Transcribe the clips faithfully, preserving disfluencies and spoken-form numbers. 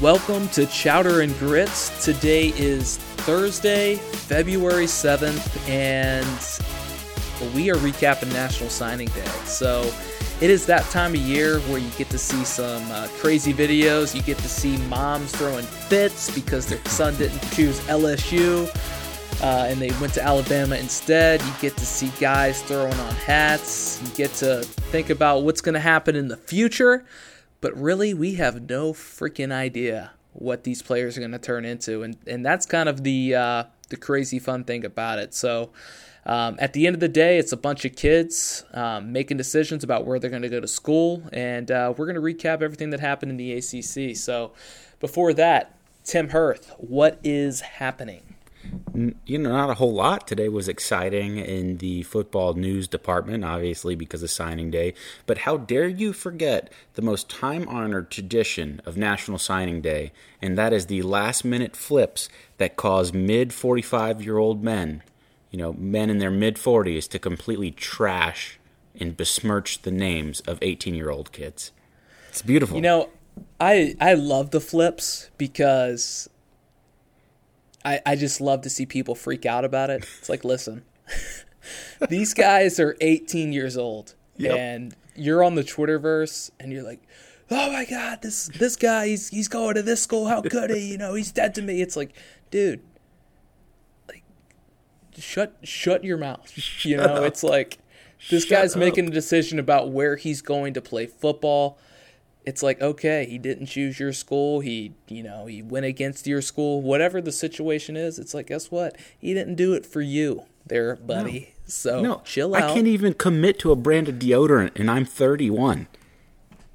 Welcome to Chowder and Grits. Today is Thursday, February seventh, and we are recapping National Signing Day. So it is that time of year where you get to see some uh, crazy videos. You get to see moms throwing fits because their son didn't choose L S U uh, and they went to Alabama instead. You get to see guys throwing on hats. You get to think about what's going to happen in the future. But really, we have no freaking idea what these players are going to turn into. And, and that's kind of the uh, the crazy fun thing about it. So um, at the end of the day, it's a bunch of kids um, making decisions about where they're going to go to school. And uh, we're going to recap everything that happened in the A C C. So before that, Tim Hirth, what is happening? You know, not a whole lot. Today was exciting in the football news department, obviously because of signing day. But how dare you forget the most time-honored tradition of National Signing Day, and that is the last-minute flips that cause mid-forty-five-year-old men, you know, men in their mid-forties, to completely trash and besmirch the names of eighteen-year-old kids. It's beautiful. You know, I I love the flips because I, I just love to see people freak out about it. It's like, listen, these guys are eighteen years old, yep. And you're on the Twitterverse, and you're like, oh my God, this this guy, he's he's going to this school. How could he? You know, he's dead to me. It's like, dude, like, shut shut your mouth. Shut you know, up. It's like this shut guy's up. Making a decision about where he's going to play football. It's like, okay, he didn't choose your school. He, you know, he went against your school. Whatever the situation is, it's like, guess what? He didn't do it for you there, buddy. No. So no. Chill out. I can't even commit to a brand of deodorant, and I'm thirty-one.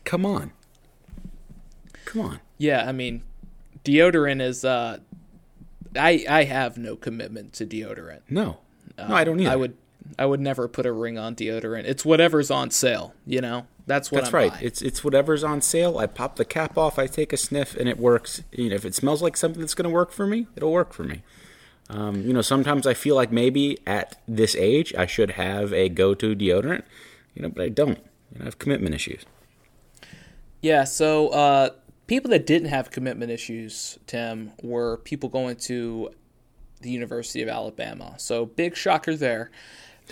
Come on. Come on. Yeah, I mean, deodorant is uh, – I I have no commitment to deodorant. No. Um, no, I don't either. I would, I would never put a ring on deodorant. It's whatever's on sale, you know? That's what That's I'm right. Buying. It's it's whatever's on sale. I pop the cap off. I take a sniff, and it works. You know, if it smells like something that's going to work for me, it'll work for me. Um, you know, sometimes I feel like maybe at this age I should have a go-to deodorant. You know, but I don't. You know, I have commitment issues. Yeah. So uh, people that didn't have commitment issues, Tim, were people going to the University of Alabama. So big shocker there.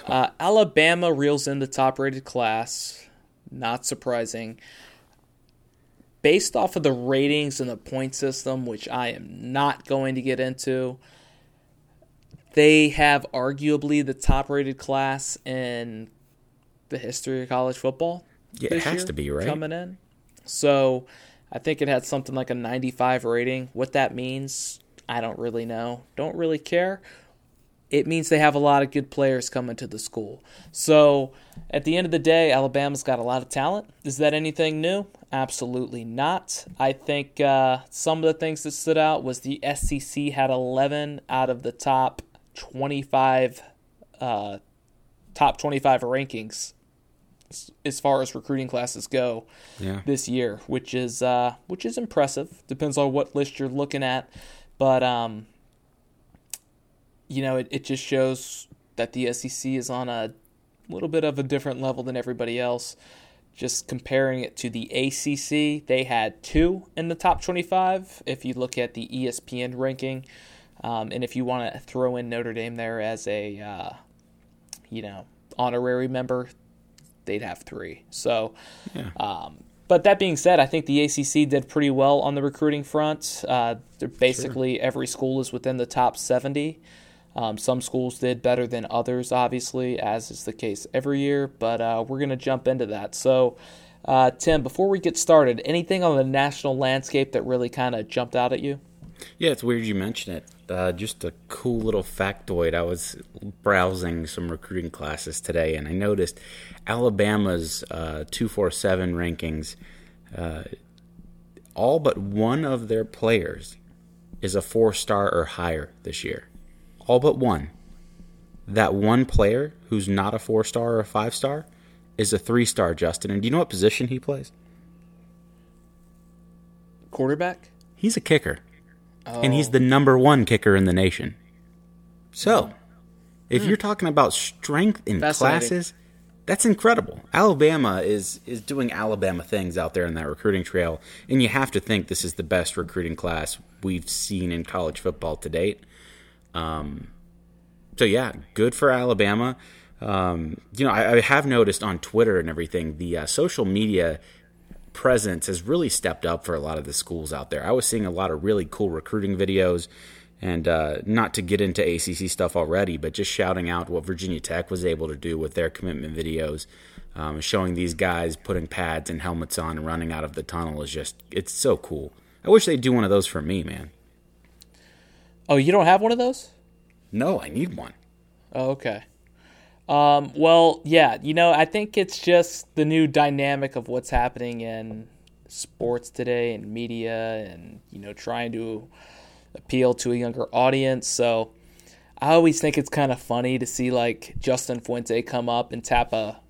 Uh, Alabama reels in the top-rated class. Not surprising. Based off of the ratings and the point system, which I am not going to get into, they have arguably the top-rated class in the history of college football. Yeah, it has to be, right? Coming in. So I think it had something like a ninety-five rating. What that means, I don't really know. Don't really care. It means they have a lot of good players coming to the school. So at the end of the day, Alabama's got a lot of talent. Is that anything new? Absolutely not. I think uh, some of the things that stood out was the S E C had eleven out of the top twenty-five, uh, top twenty-five rankings as far as recruiting classes go yeah. this year, which is uh, which is impressive. Depends on what list you're looking at, but. Um, You know, it, it just shows that the S E C is on a little bit of a different level than everybody else. Just comparing it to the A C C, they had two in the top twenty-five if you look at the E S P N ranking. Um, and if you want to throw in Notre Dame there as a, uh, you know, honorary member, they'd have three. So, yeah. um, but that being said, I think the A C C did pretty well on the recruiting front. Uh, they're basically sure. every school is within the top seventy. Um, some schools did better than others, obviously, as is the case every year, but uh, we're going to jump into that. So, uh, Tim, before we get started, anything on the national landscape that really kind of jumped out at you? Yeah, it's weird you mention it. Uh, just a cool little factoid. I was browsing some recruiting classes today, and I noticed Alabama's uh, two forty-seven rankings, uh, all but one of their players is a four-star or higher this year. All but one. That one player who's not a four-star or a five-star is a three-star, Justin. And do you know what position he plays? Quarterback? He's a kicker. Oh. And he's the number one kicker in the nation. So, if mm. you're talking about strength in classes, That's incredible. Alabama is is doing Alabama things out there in that recruiting trail, and you have to think this is the best recruiting class we've seen in college football to date. Um, so, yeah, good for Alabama. Um, you know, I, I have noticed on Twitter and everything, the uh, social media presence has really stepped up for a lot of the schools out there. I was seeing a lot of really cool recruiting videos. And uh, not to get into A C C stuff already, but just shouting out what Virginia Tech was able to do with their commitment videos, um, showing these guys putting pads and helmets on and running out of the tunnel is just, it's so cool. I wish they'd do one of those for me, man. Oh, you don't have one of those? No, I need one. Oh, okay. Um, well, yeah, you know, I think it's just the new dynamic of what's happening in sports today and media and, you know, trying to appeal to a younger audience. So I always think it's kind of funny to see like Justin Fuente come up and tap a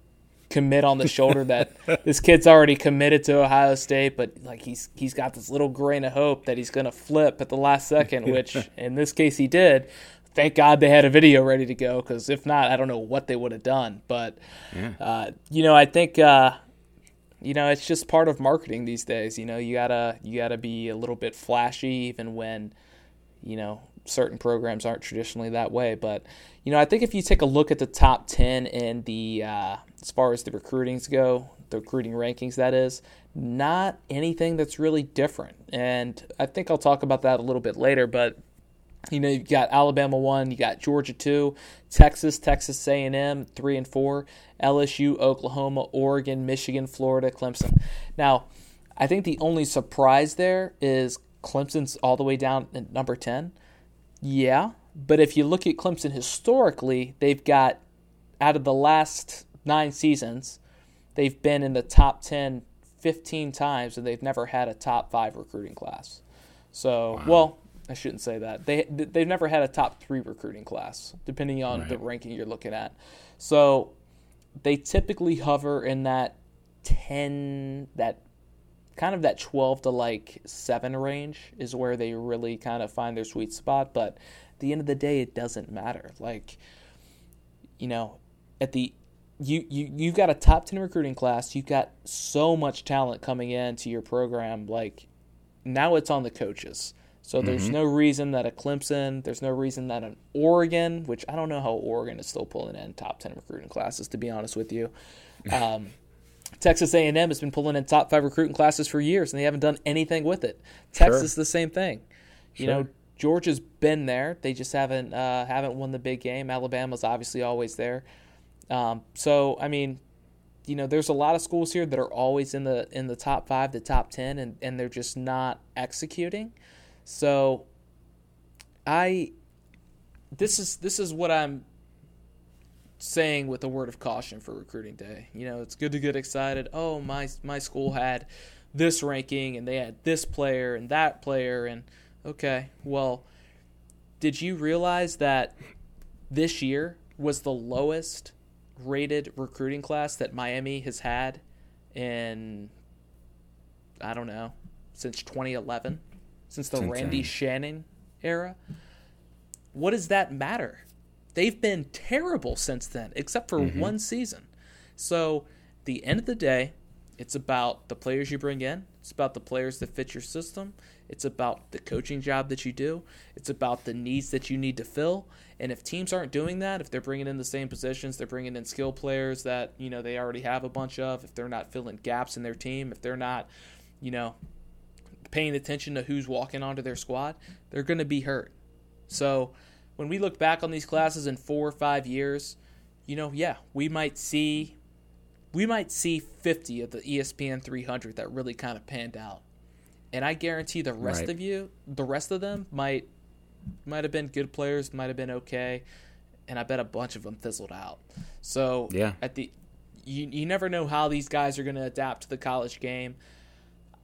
commit on the shoulder that this kid's already committed to Ohio State, but like he's he's got this little grain of hope that he's going to flip at the last second, which in this case he did. Thank God they had a video ready to go, because if not, I don't know what they would have done. But yeah. uh, you know, I think uh, you know, it's just part of marketing these days. You know, you gotta you gotta be a little bit flashy even when, you know, certain programs aren't traditionally that way. But, you know, I think if you take a look at the top ten in the, uh, as far as the recruitings go, the recruiting rankings, that is, not anything that's really different. And I think I'll talk about that a little bit later. But, you know, you've got Alabama one, you got Georgia two, Texas, Texas A and M three and four, L S U, Oklahoma, Oregon, Michigan, Florida, Clemson. Now, I think the only surprise there is Clemson's all the way down at number ten. Yeah, but if you look at Clemson historically, they've got, out of the last nine seasons, they've been in the top ten fifteen times, and they've never had a top five recruiting class. So, wow. Well, I shouldn't say that. They, they've never had a top three recruiting class, depending on right. the ranking you're looking at. So they typically hover in that ten, that kind of that twelve to like seven range is where they really kind of find their sweet spot. But at the end of the day, it doesn't matter. Like, you know, at the you you you've got a top ten recruiting class. You've got so much talent coming into your program. Like, now it's on the coaches. So mm-hmm. there's no reason that a Clemson, there's no reason that an Oregon, which I don't know how Oregon is still pulling in top ten recruiting classes, to be honest with you. Um, Texas A and M has been pulling in top five recruiting classes for years, and they haven't done anything with it. Texas, sure. the same thing. You sure. know, Georgia's been there. They just haven't uh, haven't won the big game. Alabama's obviously always there. Um, so, I mean, you know, there's a lot of schools here that are always in the in the top five, the top ten, and, and they're just not executing. So, I this is this is what I'm saying with a word of caution for recruiting day. You know, it's good to get excited. Oh, my my school had this ranking and they had this player and that player. And okay, well, did you realize that this year was the lowest rated recruiting class that Miami has had in, I don't know, since twenty eleven, since the Randy Shannon era? What does that matter? They've been terrible since then, except for mm-hmm. one season. So at the end of the day, it's about the players you bring in. It's about the players that fit your system. It's about the coaching job that you do. It's about the needs that you need to fill. And if teams aren't doing that, if they're bringing in the same positions, they're bringing in skill players that, you know, they already have a bunch of, if they're not filling gaps in their team, if they're not, you know, paying attention to who's walking onto their squad, they're going to be hurt. So when we look back on these classes in four or five years, you know, yeah, we might see we might see fifty of the E S P N three hundred that really kind of panned out. And I guarantee the rest right. of you, the rest of them might might have been good players, might have been okay, and I bet a bunch of them fizzled out. So yeah. at the you you never know how these guys are going to adapt to the college game.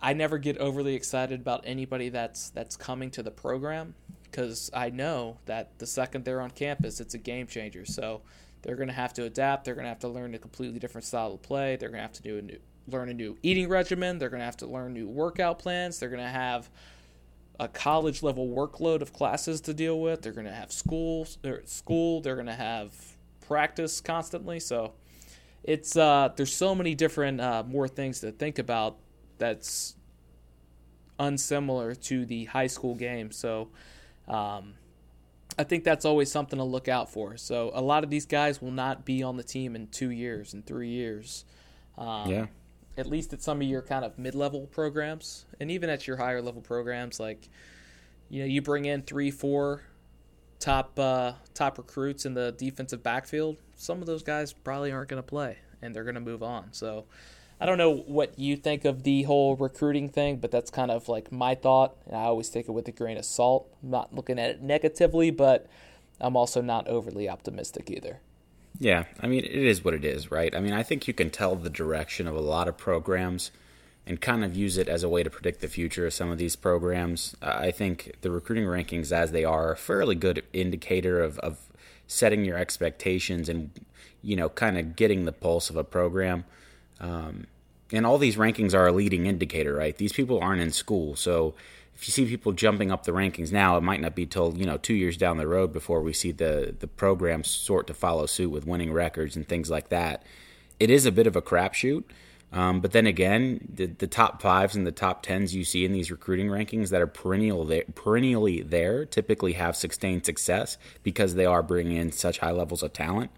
I never get overly excited about anybody that's that's coming to the program, because I know that the second they're on campus, it's a game changer. So they're going to have to adapt. They're going to have to learn a completely different style of play. They're going to have to do a new, learn a new eating regimen. They're going to have to learn new workout plans. They're going to have a college-level workload of classes to deal with. They're going to have school. They're at school. They're going to have practice constantly. So it's uh, there's so many different uh, more things to think about that's unsimilar to the high school game. So um, I think that's always something to look out for. So a lot of these guys will not be on the team in two years, in three years. Um, yeah. At least at some of your kind of mid-level programs, and even at your higher-level programs, like, you know, you bring in three, four top uh, top recruits in the defensive backfield, some of those guys probably aren't going to play, and they're going to move on. So I don't know what you think of the whole recruiting thing, but that's kind of like my thought, and I always take it with a grain of salt. I'm not looking at it negatively, but I'm also not overly optimistic either. Yeah, I mean, it is what it is, right? I mean, I think you can tell the direction of a lot of programs and kind of use it as a way to predict the future of some of these programs. Uh, I think the recruiting rankings as they are, are a fairly good indicator of, of setting your expectations and, you know, kind of getting the pulse of a program. Um, and all these rankings are a leading indicator, right? These people aren't in school, so if you see people jumping up the rankings now, it might not be till, you know, two years down the road before we see the, the programs sort to follow suit with winning records and things like that. It is a bit of a crapshoot, um, but then again, the, the top fives and the top tens you see in these recruiting rankings that are perennial there, perennially there typically have sustained success because they are bringing in such high levels of talent.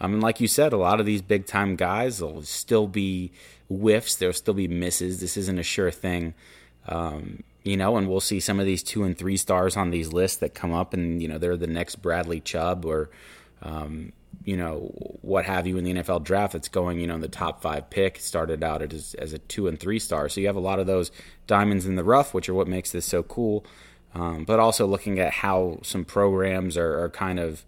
I mean, like you said, a lot of these big-time guys will still be whiffs. There will still be misses. This isn't a sure thing. Um, you know, and we'll see some of these two and three stars on these lists that come up and, you know, they're the next Bradley Chubb or, um, you know, what have you in the N F L draft that's going, you know, in the top five pick started out as, as a two and three star. So you have a lot of those diamonds in the rough, which are what makes this so cool. Um, but also looking at how some programs are, are kind of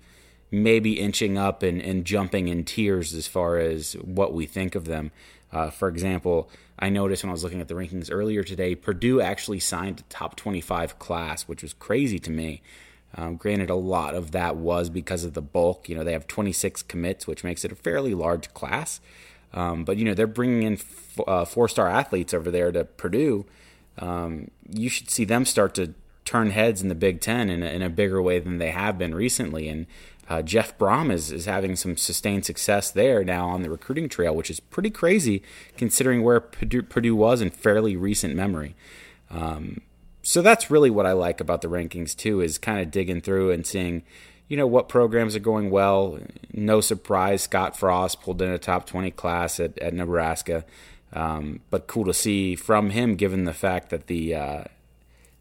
maybe inching up and, and jumping in tiers as far as what we think of them. Uh, for example, I noticed when I was looking at the rankings earlier today, Purdue actually signed a top twenty-five class, which was crazy to me. Um, granted, a lot of that was because of the bulk. You know, they have twenty-six commits, which makes it a fairly large class. Um, but, you know, they're bringing in f- uh, four-star athletes over there to Purdue. Um, you should see them start to turn heads in the Big Ten in a, in a bigger way than they have been recently. And Uh, Jeff Brom is, is having some sustained success there now on the recruiting trail, which is pretty crazy considering where Purdue, Purdue was in fairly recent memory. Um, so that's really what I like about the rankings too, is kind of digging through and seeing, you know, what programs are going well. No surprise, Scott Frost pulled in a top twenty class at, at Nebraska, um, but cool to see from him given the fact that the uh,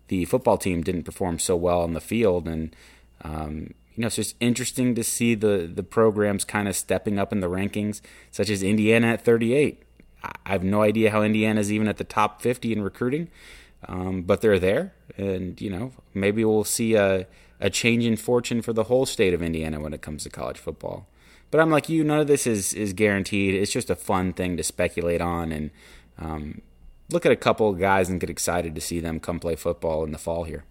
the football team didn't perform so well on the field. And um You know, it's just interesting to see the, the programs kind of stepping up in the rankings, such as Indiana at thirty-eight. I have no idea how Indiana's even at the top fifty in recruiting, um, but they're there. And, you know, maybe we'll see a, a change in fortune for the whole state of Indiana when it comes to college football. But I'm like you, none of this is, is guaranteed. It's just a fun thing to speculate on and um, look at a couple of guys and get excited to see them come play football in the fall here.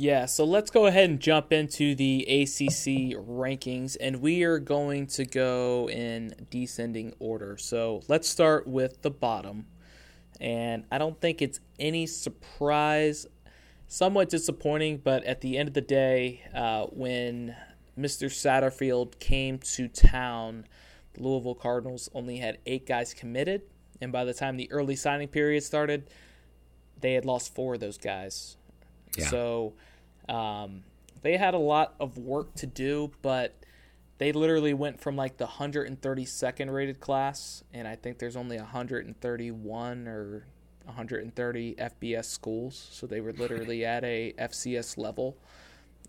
Yeah, so let's go ahead and jump into the A C C rankings, and we are going to go in descending order. So let's start with the bottom, and I don't think it's any surprise, somewhat disappointing, but at the end of the day, uh, when Mister Satterfield came to town, the Louisville Cardinals only had eight guys committed, and by the time the early signing period started, they had lost four of those guys. Yeah. So um, they had a lot of work to do, but they literally went from like the one hundred thirty-second rated class, and I think there's only one hundred thirty-one or one hundred thirty F B S schools, so they were literally at a F C S level,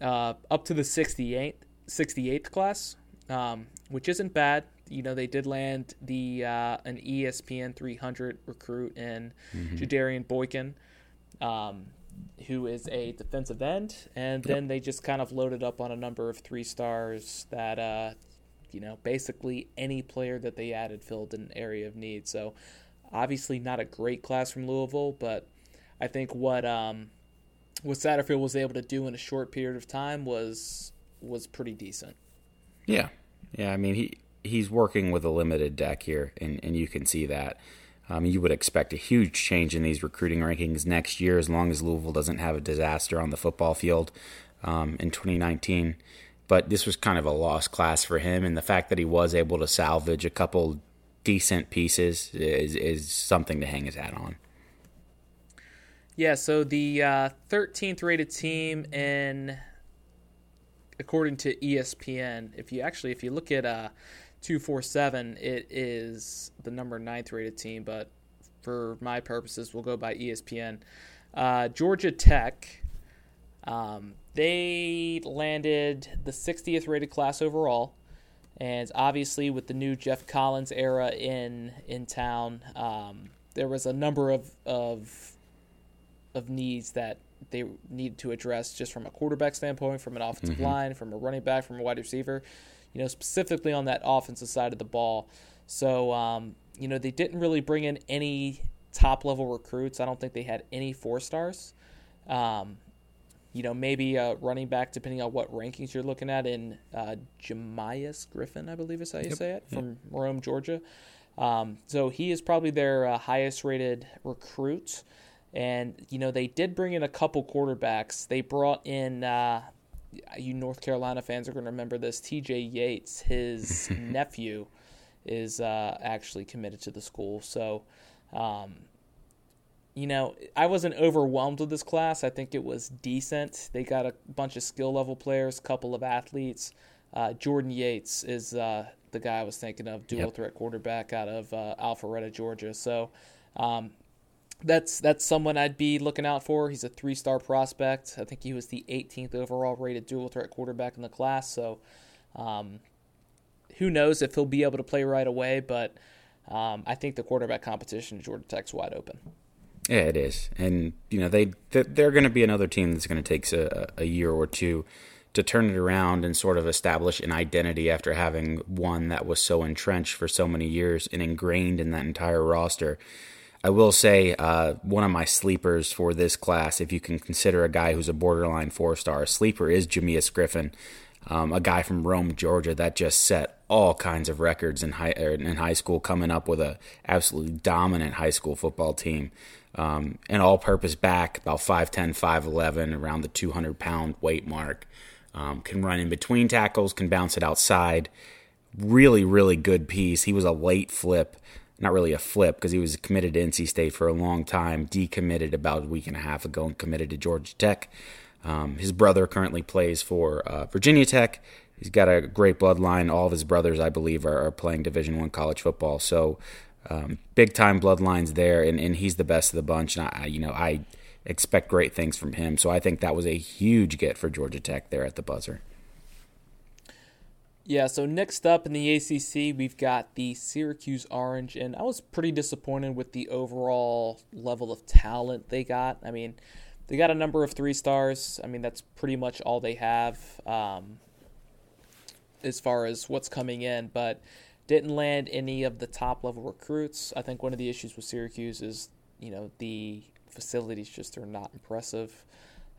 uh, up to the sixty-eighth, sixty-eighth class, um, which isn't bad. You know, they did land the uh, an E S P N three hundred recruit in mm-hmm. Jadarian Boykin, Um who is a defensive end, and then yep. they just kind of loaded up on a number of three stars that, uh, you know, basically any player that they added filled an area of need. So obviously not a great class from Louisville, but I think what um, what Satterfield was able to do in a short period of time was was pretty decent. Yeah. Yeah, I mean, he he's working with a limited deck here, and, and you can see that. Um, you would expect a huge change in these recruiting rankings next year as long as Louisville doesn't have a disaster on the football field um, in twenty nineteen. but this was kind of a lost class for him. And the fact that he was able to salvage a couple decent pieces is, is something to hang his hat on. Yeah, so the uh, thirteenth rated team in, according to E S P N, if you actually, if you look at uh, two forty-seven, it is the number ninth rated team, but for my purposes, we'll go by E S P N. Uh, Georgia Tech, um, they landed the sixtieth rated class overall, and obviously with the new Jeff Collins era in in town, um, there was a number of of of needs that they need to address, just from a quarterback standpoint, from an offensive mm-hmm. line, from a running back, from a wide receiver, you know, specifically on that offensive side of the ball. So, um, you know, they didn't really bring in any top-level recruits. I don't think they had any four-stars. Um, you know, maybe a running back, depending on what rankings you're looking at, in uh, Jamious Griffin, I believe is how you yep. say it, yep. from Rome, Georgia. Um, so he is probably their uh, highest-rated recruit. And, you know, they did bring in a couple quarterbacks. They brought in, uh, you North Carolina fans are going to remember this, T J Yates, his nephew, is uh, actually committed to the school. So, um, you know, I wasn't overwhelmed with this class. I think it was decent. They got a bunch of skill-level players, a couple of athletes. Uh, Jordan Yates is uh, the guy I was thinking of, dual-threat yep. quarterback out of uh, Alpharetta, Georgia. So, um That's that's someone I'd be looking out for. He's a three-star prospect. I think he was the eighteenth overall rated dual-threat quarterback in the class. So um, who knows if he'll be able to play right away, but um, I think the quarterback competition at Georgia Tech's wide open. Yeah, it is. And, you know, they, they're going to be another team that's going to take a, a year or two to turn it around and sort of establish an identity after having one that was so entrenched for so many years and ingrained in that entire roster. I will say uh, one of my sleepers for this class, if you can consider a guy who's a borderline four-star sleeper, is Jamious Griffin, um, a guy from Rome, Georgia, that just set all kinds of records in high er, in high school, coming up with an absolutely dominant high school football team. Um, an all-purpose back, about five ten, five eleven, around the two hundred pound weight mark. Um, can run in between tackles, can bounce it outside. Really, really good piece. He was a late flip. Not really a flip, because he was committed to N C State for a long time, decommitted about a week and a half ago and committed to Georgia Tech. Um, his brother currently plays for uh, Virginia Tech. He's got a great bloodline. All of his brothers, I believe, are, are playing Division One college football. So um, big-time bloodlines there, and, and he's the best of the bunch. And, I, you know, I expect great things from him. So I think that was a huge get for Georgia Tech there at the buzzer. Yeah, so next up in the A C C, we've got the Syracuse Orange, and I was pretty disappointed with the overall level of talent they got. I mean, they got a number of three stars. I mean, that's pretty much all they have um, as far as what's coming in, but didn't land any of the top-level recruits. I think one of the issues with Syracuse is, you know, the facilities just are not impressive.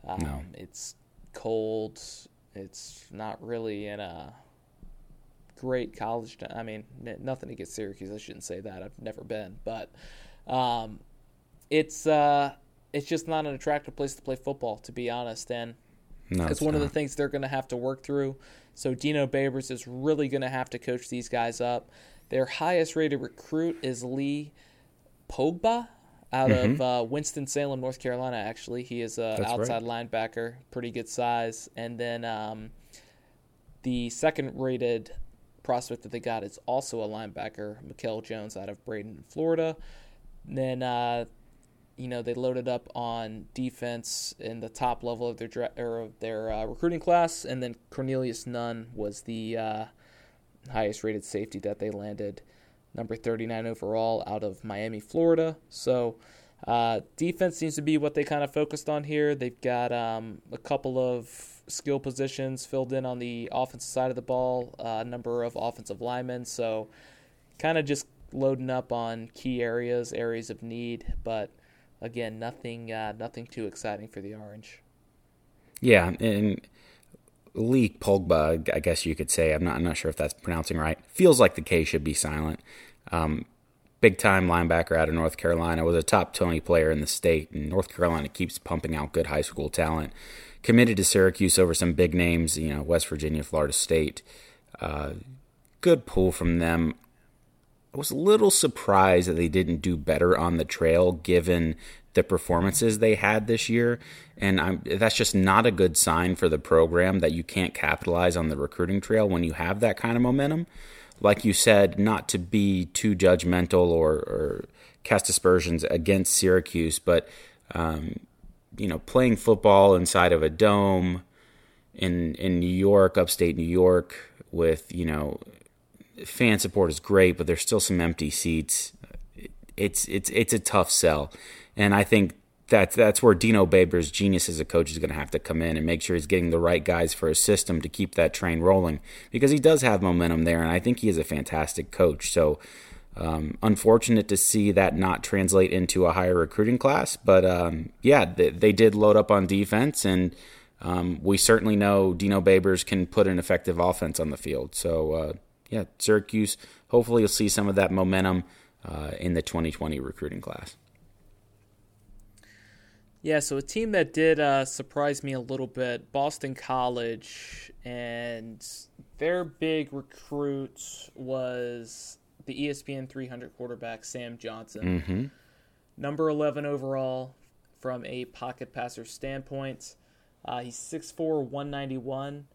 Um, no. It's cold. It's not really in a great college. I mean, nothing against Syracuse. I shouldn't say that. I've never been, but um, it's uh, it's just not an attractive place to play football, to be honest. And no, it's, it's one not. of the things they're going to have to work through. So Dino Babers is really going to have to coach these guys up. Their highest rated recruit is Lee Pogba out mm-hmm. of uh, Winston-Salem, North Carolina. Actually, he is an outside right. linebacker, pretty good size. And then um, the second rated prospect that they got is also a linebacker, Mikel Jones out of Bradenton, Florida. And then, uh, you know, they loaded up on defense in the top level of their dra- or of their uh, recruiting class, and then Cornelius Nunn was the uh, highest-rated safety that they landed, number thirty-nine overall out of Miami, Florida. So uh, defense seems to be what they kind of focused on here. They've got um, a couple of skill positions filled in on the offensive side of the ball, a uh, number of offensive linemen, so kind of just loading up on key areas, areas of need, but again, nothing uh, nothing too exciting for the Orange. Yeah, and Lee Pogba, I guess you could say, I'm not, I'm not sure if that's pronouncing right, feels like the K should be silent. Um, big-time linebacker out of North Carolina, was a top twenty player in the state, and North Carolina keeps pumping out good high school talent. committed to Syracuse over some big names, you know, West Virginia, Florida State. Uh, good pull from them. I was a little surprised that they didn't do better on the trail given the performances they had this year. And I'm, that's just not a good sign for the program that you can't capitalize on the recruiting trail when you have that kind of momentum. Like you said, not to be too judgmental or, or cast aspersions against Syracuse, but um, you know, playing football inside of a dome in in New York, upstate New York, with, you know, fan support is great, but there's still some empty seats. It's it's it's a tough sell, and I think that's that's where Dino Babers' genius as a coach is going to have to come in and make sure he's getting the right guys for his system to keep that train rolling, because he does have momentum there, and I think he is a fantastic coach. So um, unfortunate to see that not translate into a higher recruiting class, but um, yeah, they, they did load up on defense, and um, we certainly know Dino Babers can put an effective offense on the field. So. Uh, Yeah, Syracuse, hopefully you'll see some of that momentum uh, in the twenty twenty recruiting class. Yeah, so a team that did uh, surprise me a little bit, Boston College, and their big recruit was the E S P N three hundred quarterback, Sam Johnson. Mm-hmm. Number eleven overall from a pocket passer standpoint. Uh, he's six foot four, one ninety-one.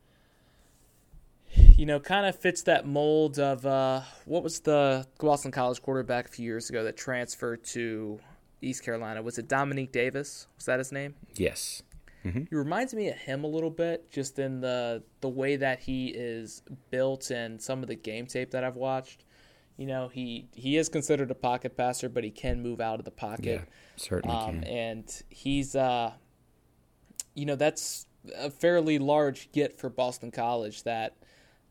You know, kind of fits that mold of uh, what was the Boston College quarterback a few years ago that transferred to East Carolina? Was it Dominique Davis? Was that his name? Yes. Mm-hmm. He reminds me of him a little bit, just in the the way that he is built and some of the game tape that I've watched. You know, he, he is considered a pocket passer, but he can move out of the pocket. Yeah, certainly um, can. And he's, uh, you know, that's a fairly large get for Boston College that –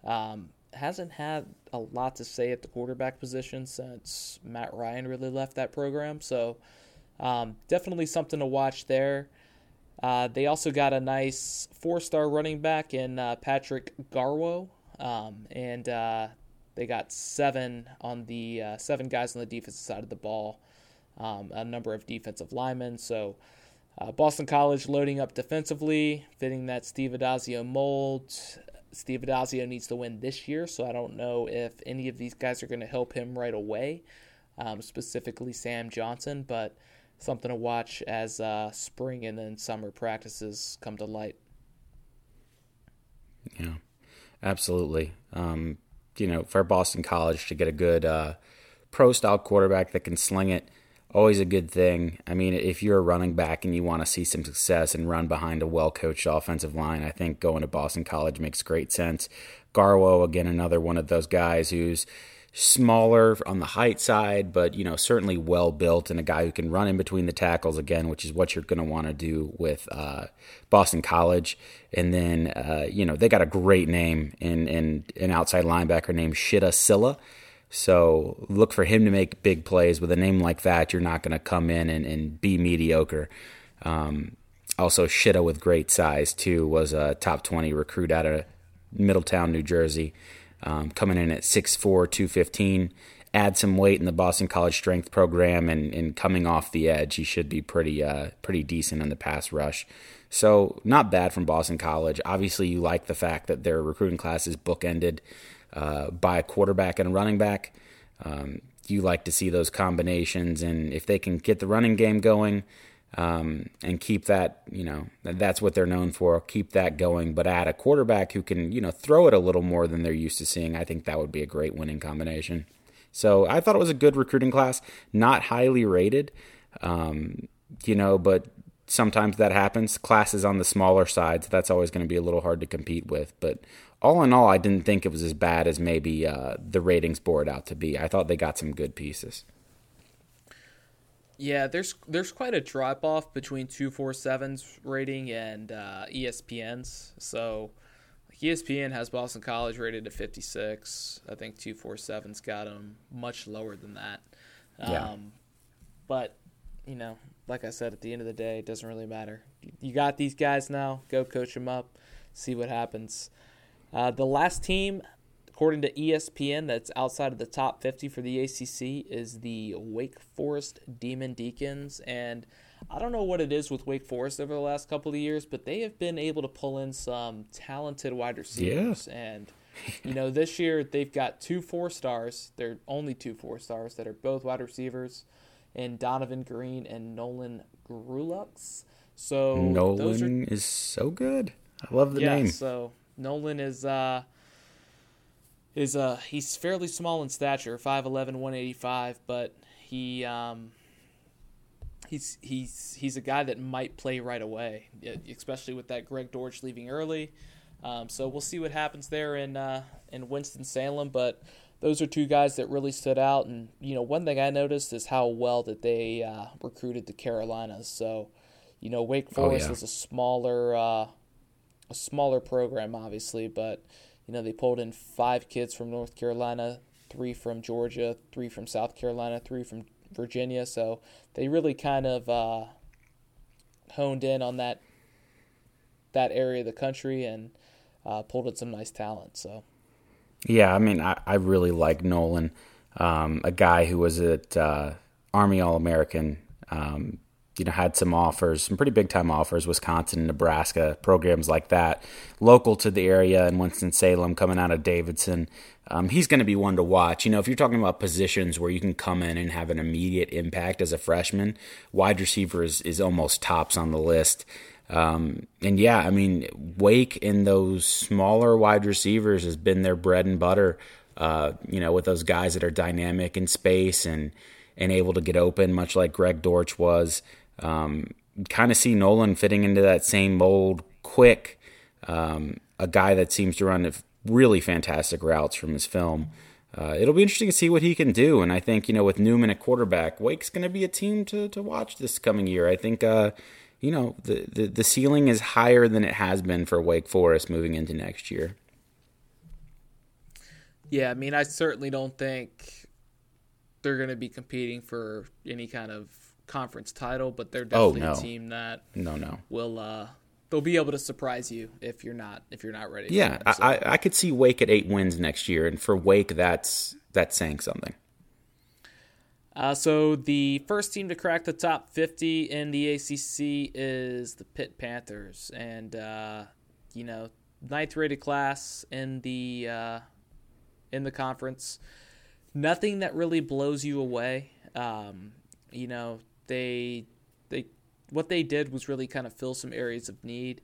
Um, hasn't had a lot to say at the quarterback position since Matt Ryan really left that program. So um, definitely something to watch there. Uh, they also got a nice four-star running back in uh, Patrick Garwo, um, and uh, they got seven on the uh, seven guys on the defensive side of the ball, um, a number of defensive linemen. So uh, Boston College loading up defensively, fitting that Steve Adazio mold. Steve Adazio needs to win this year, so I don't know if any of these guys are going to help him right away, um, specifically Sam Johnson, but something to watch as uh, spring and then summer practices come to light. Yeah, absolutely. Um, you know, for Boston College to get a good uh, pro-style quarterback that can sling it, always a good thing. I mean, if you're a running back and you want to see some success and run behind a well-coached offensive line, I think going to Boston College makes great sense. Garwo, again, another one of those guys who's smaller on the height side, but, you know, certainly well-built, and a guy who can run in between the tackles, again, which is what you're going to want to do with uh, Boston College. And then, uh, you know, they got a great name in, in an outside linebacker named Shida Silla. So look for him to make big plays. With a name like that, you're not going to come in and, and be mediocre. Um, also, Shitta with great size, too, was a top twenty recruit out of Middletown, New Jersey, um, coming in at six foot four, two fifteen. Add some weight in the Boston College strength program, and, and coming off the edge, he should be pretty uh, pretty decent in the pass rush. So not bad from Boston College. Obviously, you like the fact that their recruiting class is bookended Uh, by a quarterback and a running back. Um, you like to see those combinations, and if they can get the running game going um, and keep that, you know, that's what they're known for, keep that going, but add a quarterback who can, you know, throw it a little more than they're used to seeing, I think that would be a great winning combination. So I thought it was a good recruiting class, not highly rated, um, you know, but sometimes that happens. Classes on the smaller side, so that's always going to be a little hard to compete with, but all in all, I didn't think it was as bad as maybe uh, the ratings bore it out to be. I thought they got some good pieces. Yeah, there's there's quite a drop-off between two forty-seven's rating and uh, E S P N's. So E S P N has Boston College rated at fifty-six. I think two forty-seven's got them much lower than that. Um, yeah. But, you know, like I said, at the end of the day, it doesn't really matter. You got these guys now. Go coach them up. See what happens. Uh, the last team, according to E S P N, that's outside of the top fifty for the A C C is the Wake Forest Demon Deacons. And I don't know what it is with Wake Forest over the last couple of years, but they have been able to pull in some talented wide receivers. Yeah. And, you know, this year they've got two four-stars. They're only two four-stars that are both wide receivers, and Donovan Green and Nolan Grulux. So Nolan are... is so good. I love the yeah, name. Yeah, so Nolan is uh, is uh, he's fairly small in stature, five eleven, one eighty-five, but he um, – He's he's he's a guy that might play right away, especially with that Greg Dortch leaving early. Um, so we'll see what happens there in uh, in Winston-Salem. But those are two guys that really stood out. And you know, one thing I noticed is how well that they uh, recruited the Carolinas. So you know, Wake Forest oh, yeah. is a smaller uh, a smaller program, obviously, but you know they pulled in five kids from North Carolina, three from Georgia, three from South Carolina, three from Virginia, so they really kind of uh, honed in on that that area of the country and uh, pulled in some nice talent. So, yeah, I mean, I, I really like Nolan, um, a guy who was at uh, Army All-American. Um, you know, had some offers, some pretty big time offers, Wisconsin, Nebraska, programs like that, local to the area in Winston-Salem, coming out of Davidson. Um, he's going to be one to watch. You know, if you're talking about positions where you can come in and have an immediate impact as a freshman, wide receiver is, is almost tops on the list. Um, and yeah, I mean, Wake and those smaller wide receivers has been their bread and butter, uh, you know, with those guys that are dynamic in space and, and able to get open, much like Greg Dortch was. Um, kind of see Nolan fitting into that same mold, quick, um, a guy that seems to run really fantastic routes from his film. Uh, it'll be interesting to see what he can do. And I think, you know, with Newman at quarterback, Wake's going to be a team to, to watch this coming year. I think, uh, you know, the, the, the ceiling is higher than it has been for Wake Forest moving into next year. Yeah, I mean, I certainly don't think they're going to be competing for any kind of conference title, but they're definitely oh, no. a team that no, no. will uh, they'll be able to surprise you if you're not if you're not ready. Yeah, for so. I I could see Wake at eight wins next year, and for Wake, that's that's saying something. Uh, so the first team to crack the top fifty in the A C C is the Pitt Panthers, and uh, you know ninth rated class in the uh, in the conference. Nothing that really blows you away. Um, you know. They, they, what they did was really kind of fill some areas of need.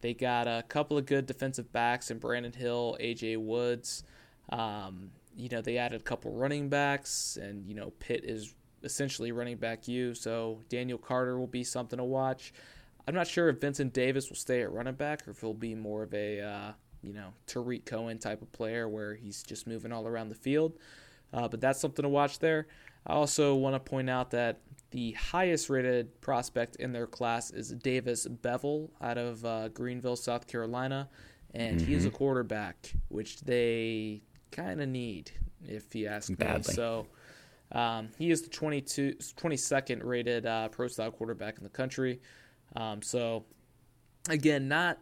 They got a couple of good defensive backs in Brandon Hill, A J Woods. Um, you know, they added a couple running backs, and you know, Pitt is essentially running back you. So Daniel Carter will be something to watch. I'm not sure if Vincent Davis will stay at running back or if he'll be more of a uh, you know Tariq Cohen type of player where he's just moving all around the field. Uh, but that's something to watch there. I also want to point out that the highest-rated prospect in their class is Davis Bevel out of uh, Greenville, South Carolina, and mm-hmm. he is a quarterback, which they kind of need, if you ask Badly. me. So um, he is the twenty-second-rated uh, pro-style quarterback in the country. Um, so, again, not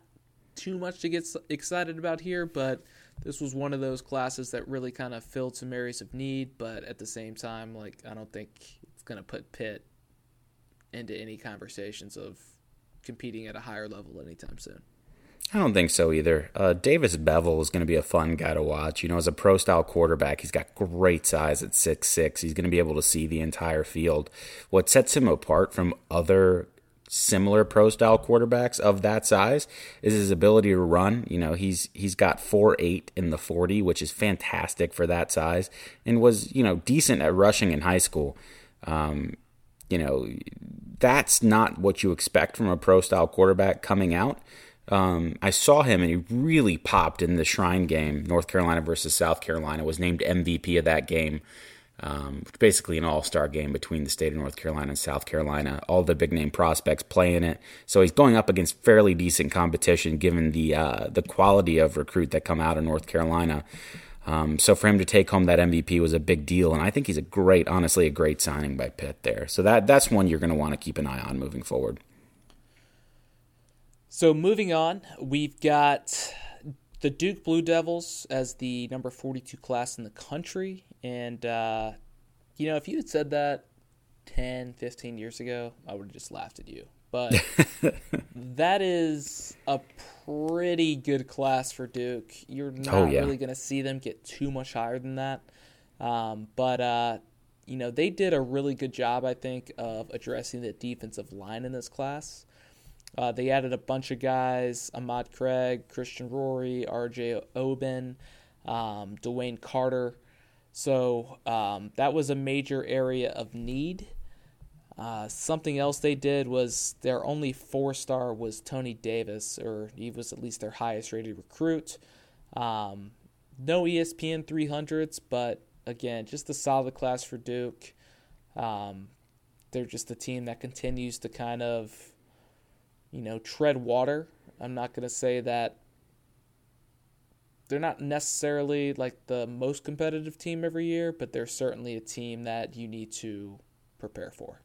too much to get excited about here, but this was one of those classes that really kind of filled some areas of need, but at the same time, like, I don't think going to put Pitt into any conversations of competing at a higher level anytime soon. I don't think so either. Uh, Davis Bevel is going to be a fun guy to watch. You know, as a pro-style quarterback, he's got great size at six foot six. He's going to be able to see the entire field. What sets him apart from other similar pro-style quarterbacks of that size is his ability to run. You know, he's he's got four eight in the forty, which is fantastic for that size, and was, you know, decent at rushing in high school. Um, you know, that's not what you expect from a pro-style quarterback coming out. Um, I saw him, and he really popped in the Shrine game, North Carolina versus South Carolina, was named M V P of that game, um, basically an all-star game between the state of North Carolina and South Carolina. All the big-name prospects play in it. So he's going up against fairly decent competition given the uh, the quality of recruit that come out of North Carolina. Um, so for him to take home that M V P was a big deal, and I think he's a great, honestly, a great signing by Pitt there. So that that's one you're going to want to keep an eye on moving forward. So moving on, we've got the Duke Blue Devils as the number forty-two class in the country, and uh, you know, if you had said that ten, fifteen years ago, I would have just laughed at you. But that is a pretty good class for Duke. You're not oh, yeah. really going to see them get too much higher than that. Um, but, uh, you know, they did a really good job, I think, of addressing the defensive line in this class. Uh, they added a bunch of guys, Ahmad Craig, Christian Rory, R J Oben, um, Dwayne Carter. So um, that was a major area of need. Uh, something else they did was their only four-star was Tony Davis, or he was at least their highest-rated recruit. Um, no E S P N three hundreds, but, again, just a solid class for Duke. Um, they're just a team that continues to kind of, you know, tread water. I'm not going to say that they're not necessarily like the most competitive team every year, but they're certainly a team that you need to prepare for.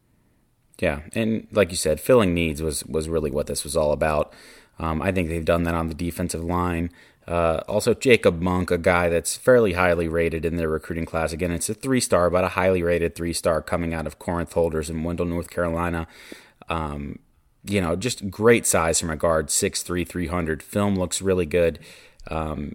Yeah, and like you said, filling needs was, was really what this was all about. Um, I think they've done that on the defensive line. Uh, also, Jacob Monk, a guy that's fairly highly rated in their recruiting class. Again, it's a three-star, but a highly rated three-star coming out of Corinth Holders in Wendell, North Carolina. Um, you know, just great size from a guard, six three, three hundred. Film looks really good. Um,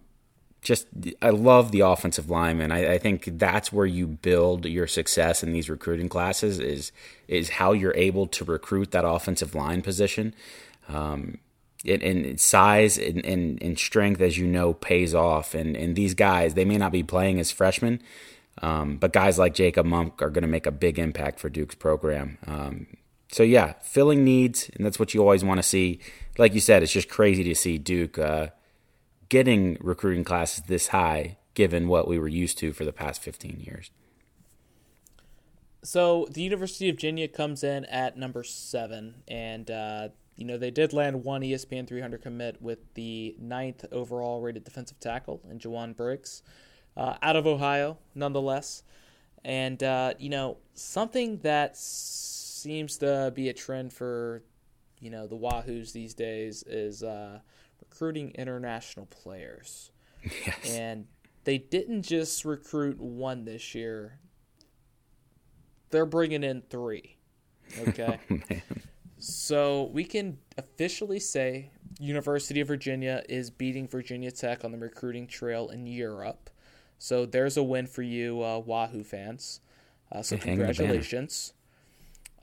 just, I love the offensive lineman. I, I think that's where you build your success in these recruiting classes is, is how you're able to recruit that offensive line position. Um, and, and size and, and, and strength, as you know, pays off. And, and these guys, they may not be playing as freshmen, um, but guys like Jacob Monk are going to make a big impact for Duke's program. Um, so yeah, filling needs, and that's what you always want to see. Like you said, it's just crazy to see Duke, uh, getting recruiting classes this high, given what we were used to for the past fifteen years. So the University of Virginia comes in at number seven, and uh, you know they did land one E S P N three hundred commit with the ninth overall rated defensive tackle in Jawan Briggs, uh, out of Ohio, nonetheless. And uh, you know something that seems to be a trend for you know the Wahoos these days is. Uh, recruiting international players. Yes. And they didn't just recruit one this year. They're bringing in three. Okay. Oh, man. So we can officially say University of Virginia is beating Virginia Tech on the recruiting trail in Europe. So there's a win for you uh, Wahoo fans. Uh, so they congratulations.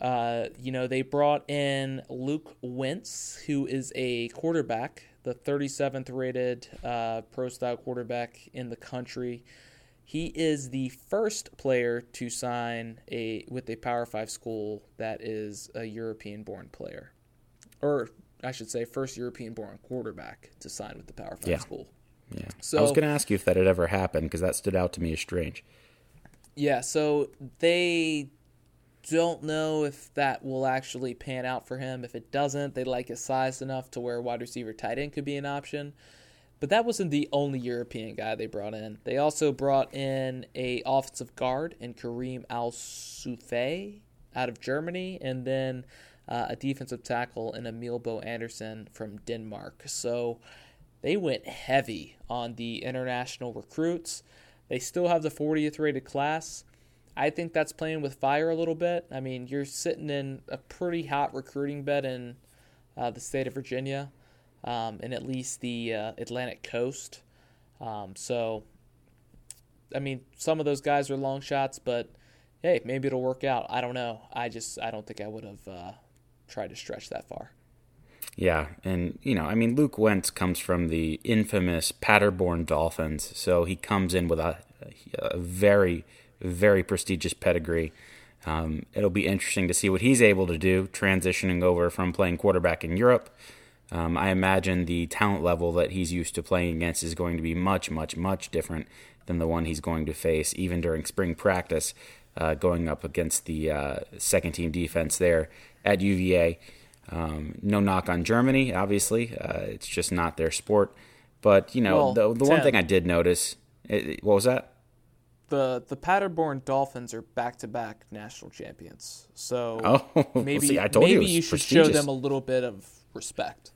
Uh, you know, they brought in Luke Wentz, who is a quarterback, the thirty-seventh rated uh, pro-style quarterback in the country. He is the first player to sign a with a Power five school that is a European-born player. Or I should say first European-born quarterback to sign with the Power five yeah. school. Yeah. So, I was going to ask you if that had ever happened because that stood out to me as strange. Yeah, so they don't know if that will actually pan out for him. If it doesn't, they like his size enough to where wide receiver tight end could be an option. But that wasn't the only European guy they brought in. They also brought in a offensive guard in Kareem Al-Soufei out of Germany, and then uh, a defensive tackle in Emil Bo Andersen from Denmark. So they went heavy on the international recruits. They still have the fortieth rated class. I think that's playing with fire a little bit. I mean, you're sitting in a pretty hot recruiting bed in uh, the state of Virginia, um, and at least the uh, Atlantic coast. Um, so, I mean, some of those guys are long shots, but hey, maybe it'll work out. I don't know. I just I don't think I would have uh, tried to stretch that far. Yeah, and, you know, I mean, Luke Wentz comes from the infamous Paderborn Dolphins, so he comes in with a, a very – very prestigious pedigree. Um, it'll be interesting to see what he's able to do transitioning over from playing quarterback in Europe. Um, I imagine the talent level that he's used to playing against is going to be much, much, much different than the one he's going to face even during spring practice, uh, going up against the uh, second team defense there at U V A. Um, no knock on Germany, obviously. Uh, it's just not their sport. But, you know, well, the, the one thing I did notice, it, what was that? The the Paderborn Dolphins are back-to-back national champions. So oh, maybe, see, I told maybe you, you should show them a little bit of respect.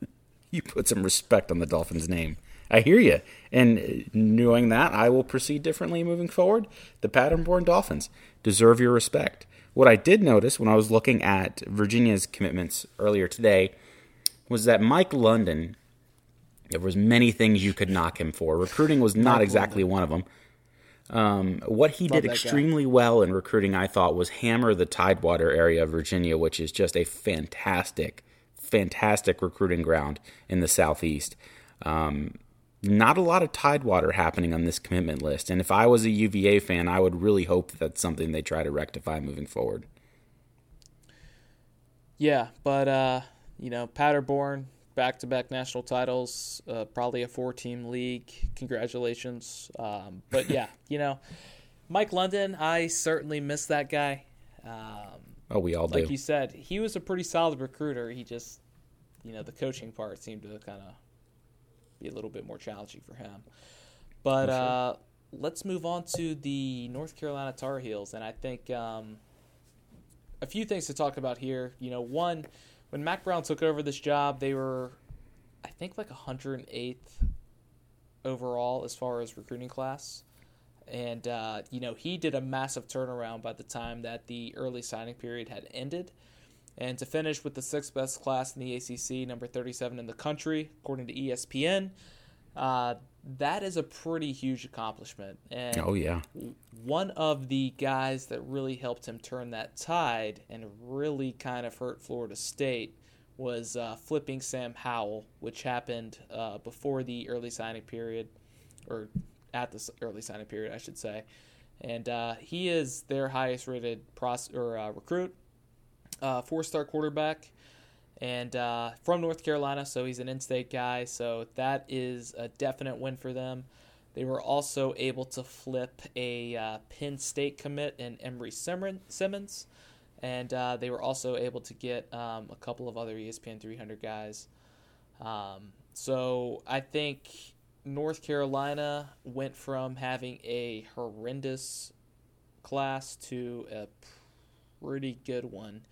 You put some respect on the Dolphins' name. I hear you. And knowing that, I will proceed differently moving forward. The Paderborn Dolphins deserve your respect. What I did notice when I was looking at Virginia's commitments earlier today was that Mike London, there was many things you could knock him for. Recruiting was not exactly one of them. Um, what he Love did extremely guy. well in recruiting, I thought, was hammer the Tidewater area of Virginia, which is just a fantastic, fantastic recruiting ground in the Southeast. Um, not a lot of Tidewater happening on this commitment list, and if I was a U V A fan, I would really hope that that's something they try to rectify moving forward. Yeah, but, uh, you know, Paderborn, back-to-back national titles, uh, probably a four-team league. Congratulations. Um, but, yeah, you know, Mike London, I certainly miss that guy. Um, oh, we all do. Like you said, he was a pretty solid recruiter. He just, you know, the coaching part seemed to kind of be a little bit more challenging for him. But for sure. uh, let's move on to the North Carolina Tar Heels. And I think um, a few things to talk about here. You know, one, when Mack Brown took over this job, they were, I think, like one hundred eighth overall as far as recruiting class. And, uh, you know, he did a massive turnaround by the time that the early signing period had ended. And to finish with the sixth best class in the A C C, number thirty-seven in the country, according to E S P N, uh, that is a pretty huge accomplishment. And oh, yeah. One of the guys that really helped him turn that tide and really kind of hurt Florida State was uh, flipping Sam Howell, which happened uh, before the early signing period, or at the early signing period, I should say. And uh, he is their highest-rated pros- or uh, recruit, uh, four-star quarterback. And uh, from North Carolina, so he's an in-state guy, so that is a definite win for them. They were also able to flip a uh, Penn State commit in Emory Simmons, and uh, they were also able to get um, a couple of other E S P N three hundred guys. Um, so I think North Carolina went from having a horrendous class to a pretty good one.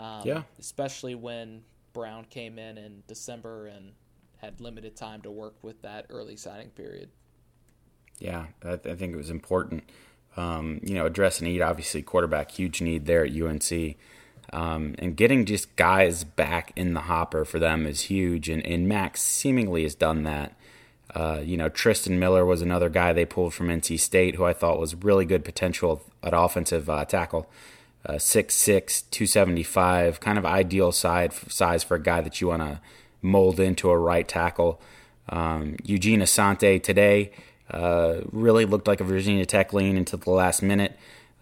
Um, yeah. Especially when Brown came in in December and had limited time to work with that early signing period. Yeah, I, th- I think it was important. Um, you know, address a need, obviously quarterback, huge need there at U N C. Um, and getting just guys back in the hopper for them is huge, and, and Max seemingly has done that. Uh, you know, Tristan Miller was another guy they pulled from N C State who I thought was really good potential at offensive uh, tackle. Uh, six six, two seventy-five, kind of ideal side, size for a guy that you want to mold into a right tackle. Um, Eugene Asante today uh, really looked like a Virginia Tech lean until the last minute.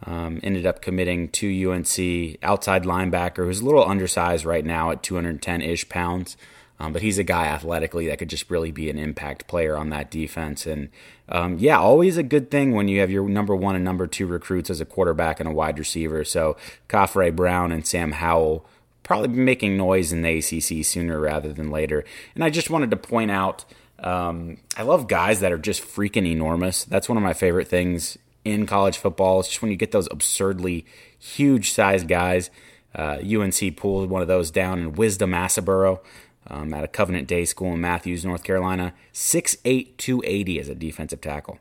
Um, ended up committing to U N C, outside linebacker, who's a little undersized right now at two hundred ten-ish pounds. Um, but he's a guy athletically that could just really be an impact player on that defense. And, um, yeah, always a good thing when you have your number one and number two recruits as a quarterback and a wide receiver. So Coffrey Brown and Sam Howell probably be making noise in the A C C sooner rather than later. And I just wanted to point out um, I love guys that are just freaking enormous. That's one of my favorite things in college football. It's just when you get those absurdly huge-sized guys. Uh, U N C pulled one of those down in Wisdom Asaburo. Um, at a Covenant Day school in Matthews, North Carolina, six eight, two eighty as a defensive tackle.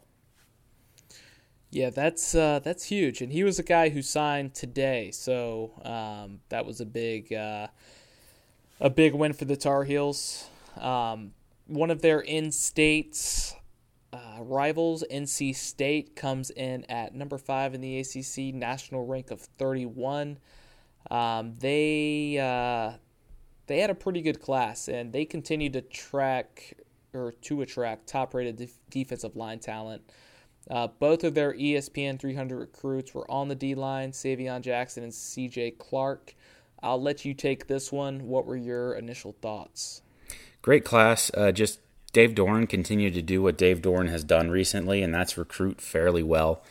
Yeah, that's uh, that's huge. And he was a guy who signed today, so um, that was a big uh, a big win for the Tar Heels. Um, one of their in-state uh, rivals, N C State, comes in at number five in the A C C, national rank of thirty-one. Um, they... Uh, They had a pretty good class, and they continue to track or to attract top-rated def- defensive line talent. Uh, both of their E S P N three hundred recruits were on the D-line, Savion Jackson and C J Clark. I'll let you take this one. What were your initial thoughts? Great class. Uh, just Dave Doran continued to do what Dave Doran has done recently, and that's recruit fairly well.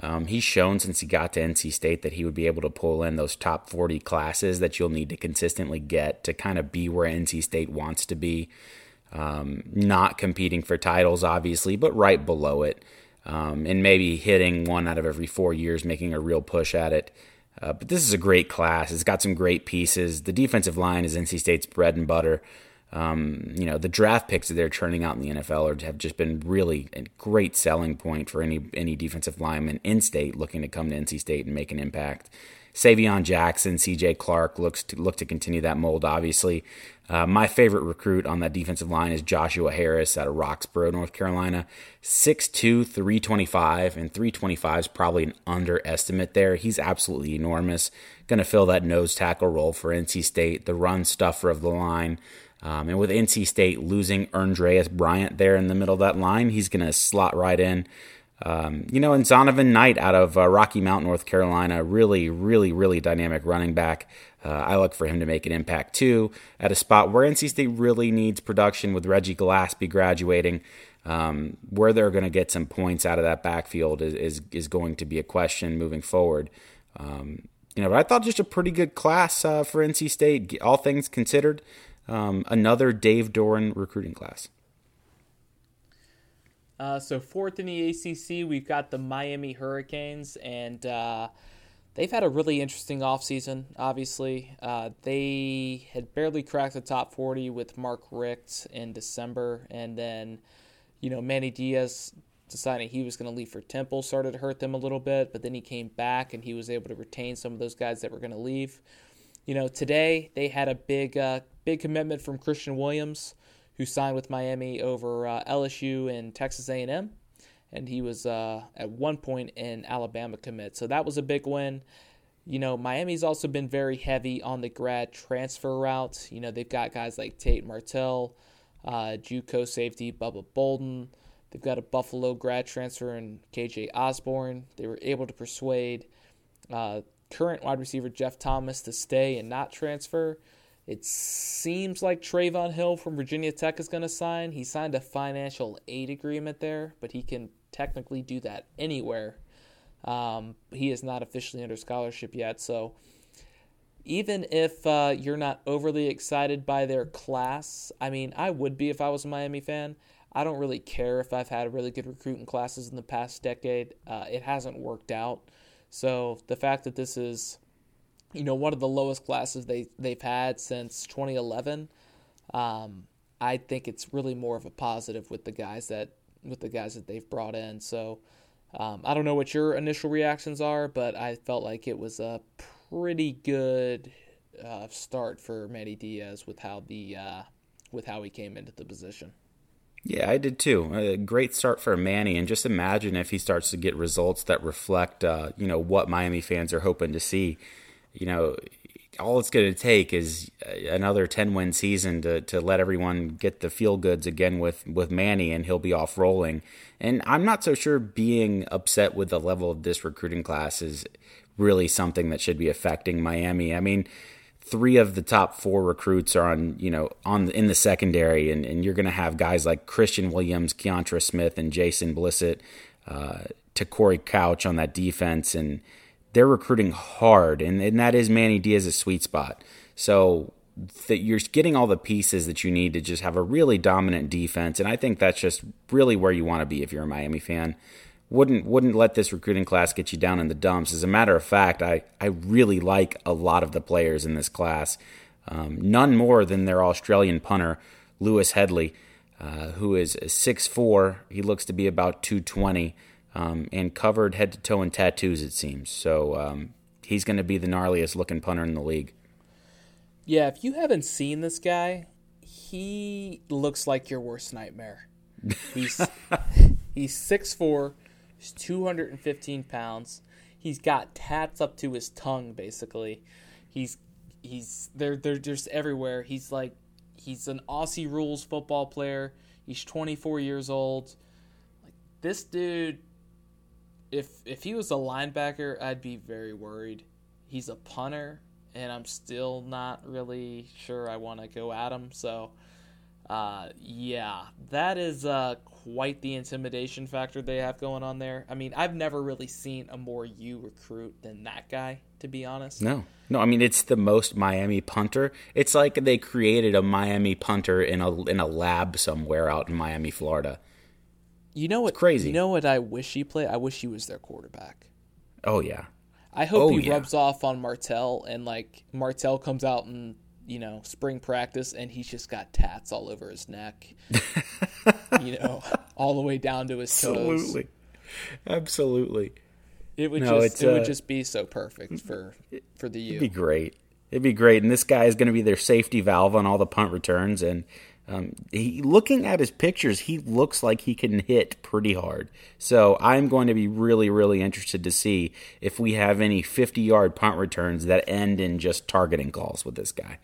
Um, he's shown since he got to N C State that he would be able to pull in those top forty classes that you'll need to consistently get to kind of be where N C State wants to be. Um, not competing for titles, obviously, but right below it. Um, and maybe hitting one out of every four years, making a real push at it. Uh, but this is a great class. It's got some great pieces. The defensive line is N C State's bread and butter. Um, you know, the draft picks that they're churning out in the N F L are, have just been really a great selling point for any any defensive lineman in state looking to come to N C State and make an impact. Savion Jackson, C J Clark looks to, look to continue that mold, obviously. Uh, my favorite recruit on that defensive line is Joshua Harris out of Roxborough, North Carolina. six two, three twenty-five, and three twenty-five is probably an underestimate there. He's absolutely enormous. Going to fill that nose tackle role for N C State, the run stuffer of the line. Um, and with N C State losing Andreas Bryant there in the middle of that line, he's going to slot right in. Um, you know, and Zonovan Knight out of uh, Rocky Mount, North Carolina, really, really, really dynamic running back. Uh, I look for him to make an impact, too, at a spot where N C State really needs production with Reggie Gillespie graduating. Um, where they're going to get some points out of that backfield is, is, is going to be a question moving forward. Um, you know, but I thought just a pretty good class uh, for N C State, all things considered. Um, another Dave Doran recruiting class. Uh, so fourth in the A C C, we've got the Miami Hurricanes, and uh, they've had a really interesting offseason, obviously. Uh, they had barely cracked the top forty with Mark Richt in December, and then, you know, Manny Diaz deciding he was going to leave for Temple started to hurt them a little bit, but then he came back and he was able to retain some of those guys that were going to leave. You know, today they had a big, uh, big commitment from Christian Williams, who signed with Miami over uh, L S U and Texas A and M, and he was uh, at one point in Alabama commit. So that was a big win. You know, Miami's also been very heavy on the grad transfer route. You know, they've got guys like Tate Martell, uh, JUCO safety Bubba Bolden. They've got a Buffalo grad transfer in K J Osborne. They were able to persuade uh, current wide receiver Jeff Thomas to stay and not transfer. It seems like Trayvon Hill from Virginia Tech is going to sign. He signed a financial aid agreement there, but he can technically do that anywhere. Um, he is not officially under scholarship yet. So even if uh, you're not overly excited by their class, I mean, I would be if I was a Miami fan. I don't really care if I've had really good recruiting classes in the past decade. Uh, it hasn't worked out. So the fact that this is, you know, one of the lowest classes they, they've had since twenty eleven. Um, I think it's really more of a positive with the guys that with the guys that they've brought in. So um, I don't know what your initial reactions are, but I felt like it was a pretty good uh, start for Manny Diaz with how the uh, with how he came into the position. Yeah, I did too. A great start for Manny, and just imagine if he starts to get results that reflect, uh, you know, what Miami fans are hoping to see. You know, all it's going to take is another ten-win season to, to let everyone get the feel-goods again with, with Manny, and he'll be off rolling. And I'm not so sure being upset with the level of this recruiting class is really something that should be affecting Miami. I mean, three of the top four recruits are on, you know, on in the secondary, and, and you're going to have guys like Christian Williams, Keontra Smith, and Jason Blissett uh, to Corey Couch on that defense, and they're recruiting hard, and, and that is Manny Diaz's sweet spot. So that you're getting all the pieces that you need to just have a really dominant defense, and I think that's just really where you want to be if you're a Miami fan. Wouldn't wouldn't let this recruiting class get you down in the dumps. As a matter of fact, I, I really like a lot of the players in this class, um, none more than their Australian punter, Lewis Headley, uh, who is six foot four. He looks to be about two twenty. Um, and covered head to toe in tattoos, it seems. So um, he's going to be the gnarliest looking punter in the league. Yeah, if you haven't seen this guy, he looks like your worst nightmare. He's he's six foot four, he's two hundred fifteen pounds. He's got tats up to his tongue, basically. He's he's they're they're just everywhere. He's like he's an Aussie rules football player. He's twenty-four years old. Like this dude. If if he was a linebacker, I'd be very worried. He's a punter, and I'm still not really sure I want to go at him. So, uh, yeah, that is uh, quite the intimidation factor they have going on there. I mean, I've never really seen a more U recruit than that guy, to be honest. No, no, I mean, it's the most Miami punter. It's like they created a Miami punter in a in a lab somewhere out in Miami, Florida. You know what? It's crazy. You know what I wish he played? I wish he was their quarterback. Oh yeah. I hope oh, he yeah. rubs off on Martell, and like Martell comes out in, you know, spring practice, and he's just got tats all over his neck, you know, all the way down to his toes. Absolutely, absolutely. It would no, just it uh, would just be so perfect for for the U. It'd be great. It'd be great. And this guy is going to be their safety valve on all the punt returns. And um, he, looking at his pictures, he looks like he can hit pretty hard. So I'm going to be really, really interested to see if we have any fifty-yard punt returns that end in just targeting calls with this guy.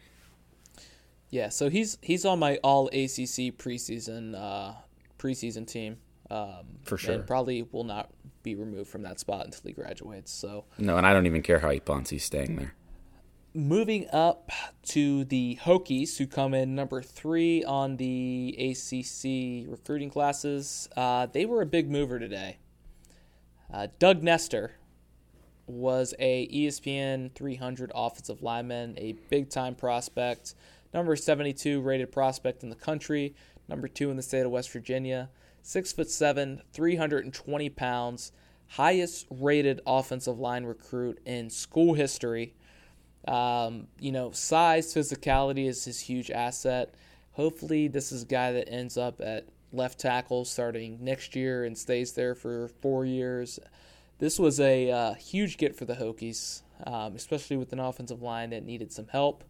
Yeah, so he's he's on my all A C C preseason uh, preseason team. Um, for sure. And probably will not be removed from that spot until he graduates. So no, and I don't even care how he punts. He's staying there. Moving up to the Hokies, who come in number three on the A C C recruiting classes. Uh, they were a big mover today. Uh, Doug Nestor was a E S P N three hundred offensive lineman, a big-time prospect, number seventy-two rated prospect in the country, number two in the state of West Virginia. Six foot seven, three hundred twenty pounds, highest rated offensive line recruit in school history. Um, you know, size, physicality is his huge asset. Hopefully this is a guy that ends up at left tackle starting next year and stays there for four years. This was a uh, huge get for the Hokies, um, especially with an offensive line that needed some help.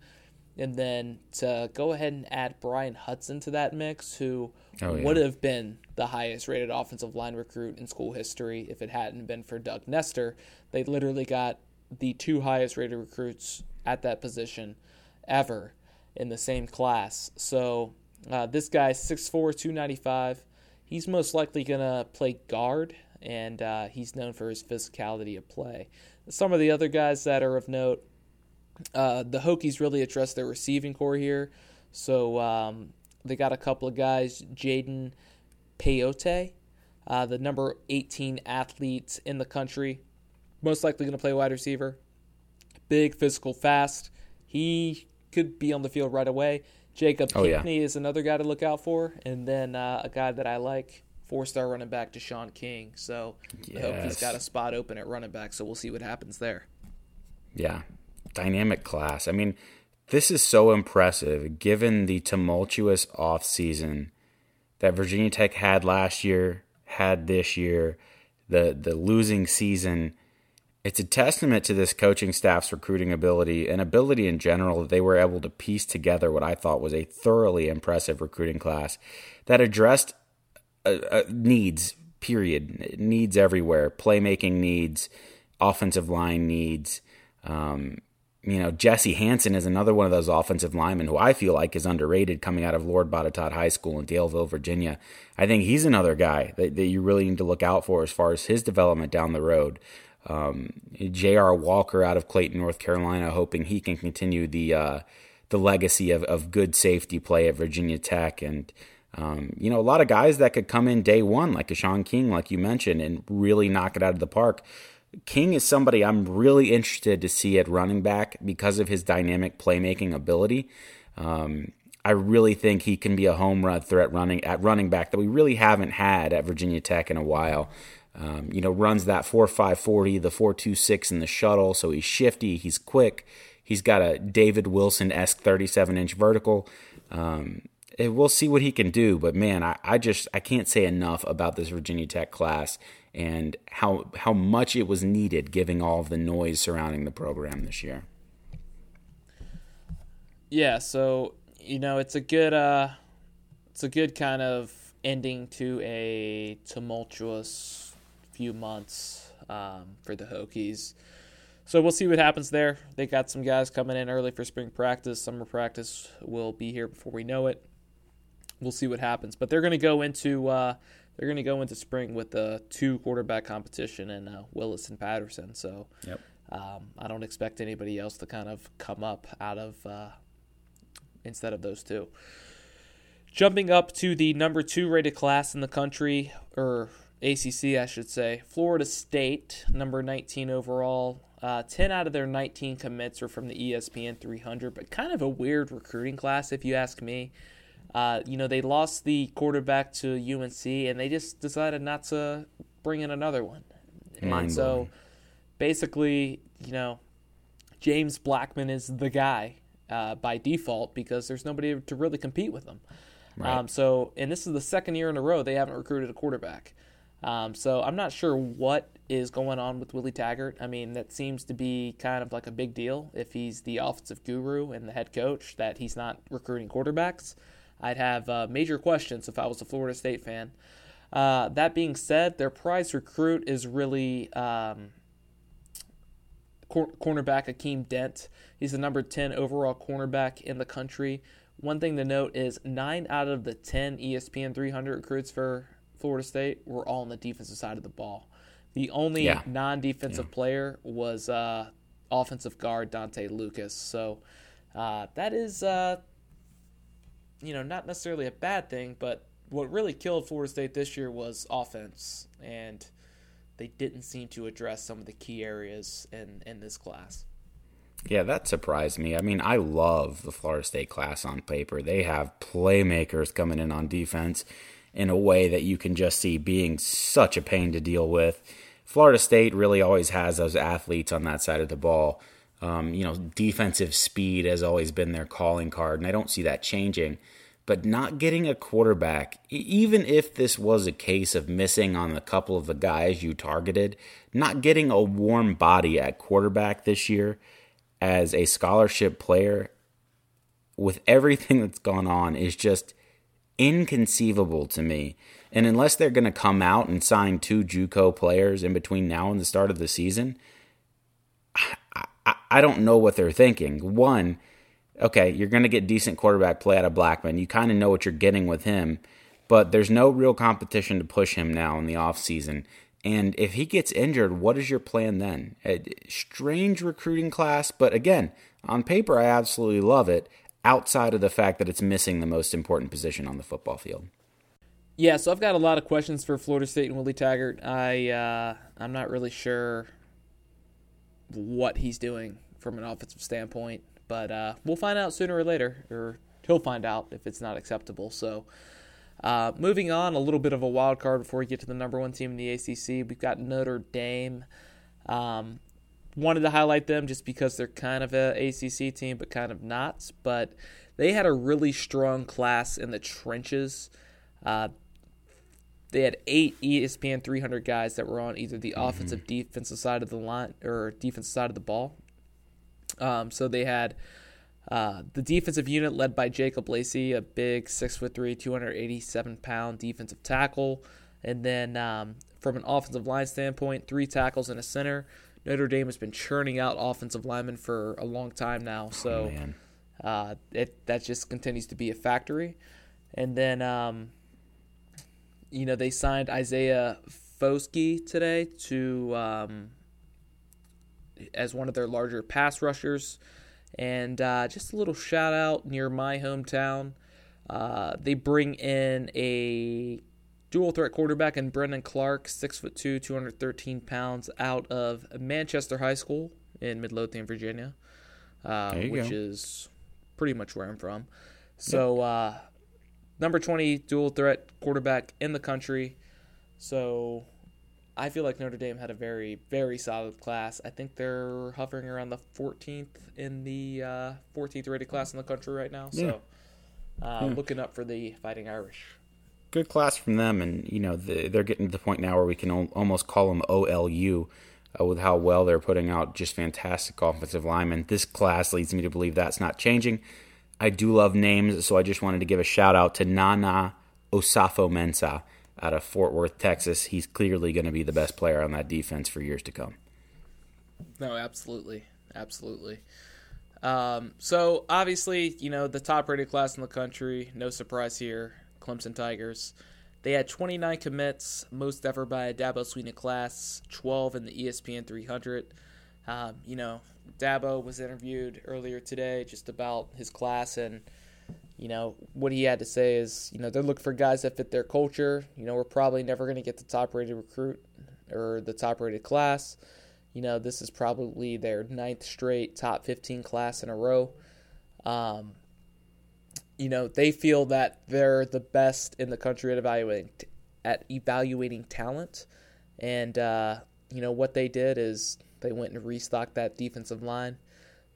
And then to go ahead and add Brian Hudson to that mix, who oh, yeah. would have been the highest-rated offensive line recruit in school history if it hadn't been for Doug Nestor. They literally got the two highest-rated recruits at that position ever in the same class. So uh, this guy's six four, two ninety-five. He's most likely going to play guard, and uh, he's known for his physicality of play. Some of the other guys that are of note, Uh, the Hokies really addressed their receiving core here. So um, they got a couple of guys, Jaden Peyote, uh, the number eighteen athlete in the country, most likely going to play wide receiver. Big, physical, fast. He could be on the field right away. Jacob oh, Pinckney yeah. is another guy to look out for. And then uh, a guy that I like, four-star running back Deshaun King. So yes. the Hokies got a spot open at running back, so we'll see what happens there. Yeah. Dynamic class. I mean, this is so impressive given the tumultuous offseason that Virginia Tech had last year, had this year, the the losing season. It's a testament to this coaching staff's recruiting ability and ability in general that they were able to piece together what I thought was a thoroughly impressive recruiting class that addressed uh, uh, needs, period. Needs everywhere. Playmaking needs, offensive line needs. Um, You know, Jesse Hansen is another one of those offensive linemen who I feel like is underrated coming out of Lord Botetourt High School in Daleville, Virginia. I think he's another guy that, that you really need to look out for as far as his development down the road. Um, J R Walker out of Clayton, North Carolina, hoping he can continue the uh, the legacy of, of good safety play at Virginia Tech. And, um, you know, a lot of guys that could come in day one, like Deshaun King, like you mentioned, and really knock it out of the park. King is somebody I'm really interested to see at running back because of his dynamic playmaking ability. Um, I really think he can be a home run threat running at running back that we really haven't had at Virginia Tech in a while. Um, you know, runs that four five forty, the four two six in the shuttle, so he's shifty, he's quick. He's got a David Wilson-esque thirty-seven inch vertical. Um, and we'll see what he can do, but man, I, I just I can't say enough about this Virginia Tech class and how how much it was needed, given all of the noise surrounding the program this year. Yeah, so you know it's a good uh, it's a good kind of ending to a tumultuous few months um, for the Hokies. So we'll see what happens there. They got some guys coming in early for spring practice. Summer practice will be here before we know it. We'll see what happens, but they're going to go into. Uh, They're going to go into spring with a two-quarterback competition in uh, Willis and Patterson. So yep. um, I don't expect anybody else to kind of come up out of uh, instead of those two. Jumping up to the number two-rated class in the country, or A C C, I should say, Florida State, number nineteen overall. Uh, ten out of their nineteen commits are from the E S P N three hundred, but kind of a weird recruiting class, if you ask me. Uh, you know, they lost the quarterback to U N C, and they just decided not to bring in another one. And so, basically, you know, James Blackman is the guy uh, by default because there's nobody to really compete with him. Right. Um, so, and this is the second year in a row they haven't recruited a quarterback. Um, so I'm not sure what is going on with Willie Taggart. I mean, that seems to be kind of like a big deal if he's the offensive guru and the head coach, that he's not recruiting quarterbacks. I'd have uh, major questions if I was a Florida State fan. Uh, that being said, their prize recruit is really um, cor- cornerback Akeem Dent. He's the number ten overall cornerback in the country. One thing to note is nine out of the ten E S P N three hundred recruits for Florida State were all on the defensive side of the ball. The only yeah. non-defensive yeah. player was uh, offensive guard Dante Lucas. So uh, that is, uh, you know, not necessarily a bad thing, but what really killed Florida State this year was offense, and they didn't seem to address some of the key areas in, in this class. Yeah, that surprised me. I mean, I love the Florida State class on paper. They have playmakers coming in on defense in a way that you can just see being such a pain to deal with. Florida State really always has those athletes on that side of the ball. Um, you know, defensive speed has always been their calling card, and I don't see that changing. But not getting a quarterback, even if this was a case of missing on a couple of the guys you targeted, not getting a warm body at quarterback this year as a scholarship player with everything that's gone on is just inconceivable to me. And unless they're going to come out and sign two JUCO players in between now and the start of the season, I, I, I don't know what they're thinking. One, okay, you're going to get decent quarterback play out of Blackman. You kind of know what you're getting with him, but there's no real competition to push him now in the offseason. And if he gets injured, what is your plan then? A strange recruiting class, but again, on paper, I absolutely love it, outside of the fact that it's missing the most important position on the football field. Yeah, so I've got a lot of questions for Florida State and Willie Taggart. I, uh, I'm not really sure what he's doing from an offensive standpoint. But uh, we'll find out sooner or later, or he'll find out if it's not acceptable. So uh, moving on, a little bit of a wild card before we get to the number one team in the A C C. We've got Notre Dame. Um, wanted to highlight them just because they're kind of an A C C team, but kind of not. But they had a really strong class in the trenches. Uh, they had eight E S P N three hundred guys that were on either the mm-hmm. offensive, defensive side of the line, or defensive side of the ball. Um, so they had uh, the defensive unit led by Jacob Lacey, a big six foot three, two hundred eighty-seven pound defensive tackle. And then um, from an offensive line standpoint, three tackles and a center. Notre Dame has been churning out offensive linemen for a long time now. So oh, uh, it, that just continues to be a factory. And then, um, you know, they signed Isaiah Foskey today to um, – as one of their larger pass rushers. And uh, just a little shout-out near my hometown. Uh, they bring in a dual-threat quarterback in Brendan Clark, six foot two, two hundred thirteen pounds, out of Manchester High School in Midlothian, Virginia, uh, which go. is pretty much where I'm from. So yep. uh, number twenty dual-threat quarterback in the country. So I feel like Notre Dame had a very, very solid class. I think they're hovering around the fourteenth in the uh, fourteenth rated class in the country right now. So yeah. Uh, yeah. looking up for the Fighting Irish. Good class from them. And, you know, the, they're getting to the point now where we can al- almost call them O L U uh, with how well they're putting out just fantastic offensive linemen. This class leads me to believe that's not changing. I do love names, so I just wanted to give a shout-out to Nana Osafo-Mensah out of Fort Worth, Texas. He's clearly going to be the best player on that defense for years to come. No, absolutely. Absolutely. Um, so, obviously, you know, the top-rated class in the country, no surprise here, Clemson Tigers. They had twenty-nine commits, most ever by a Dabo Swinney class, twelve in the E S P N three hundred. Um, you know, Dabo was interviewed earlier today just about his class, and you know, what he had to say is, you know, they're looking for guys that fit their culture. You know, we're probably never going to get the top-rated recruit or the top-rated class. You know, this is probably their ninth straight top fifteen class in a row. Um, you know, they feel that they're the best in the country at evaluating, at evaluating talent. And, uh, you know, what they did is they went and restocked that defensive line.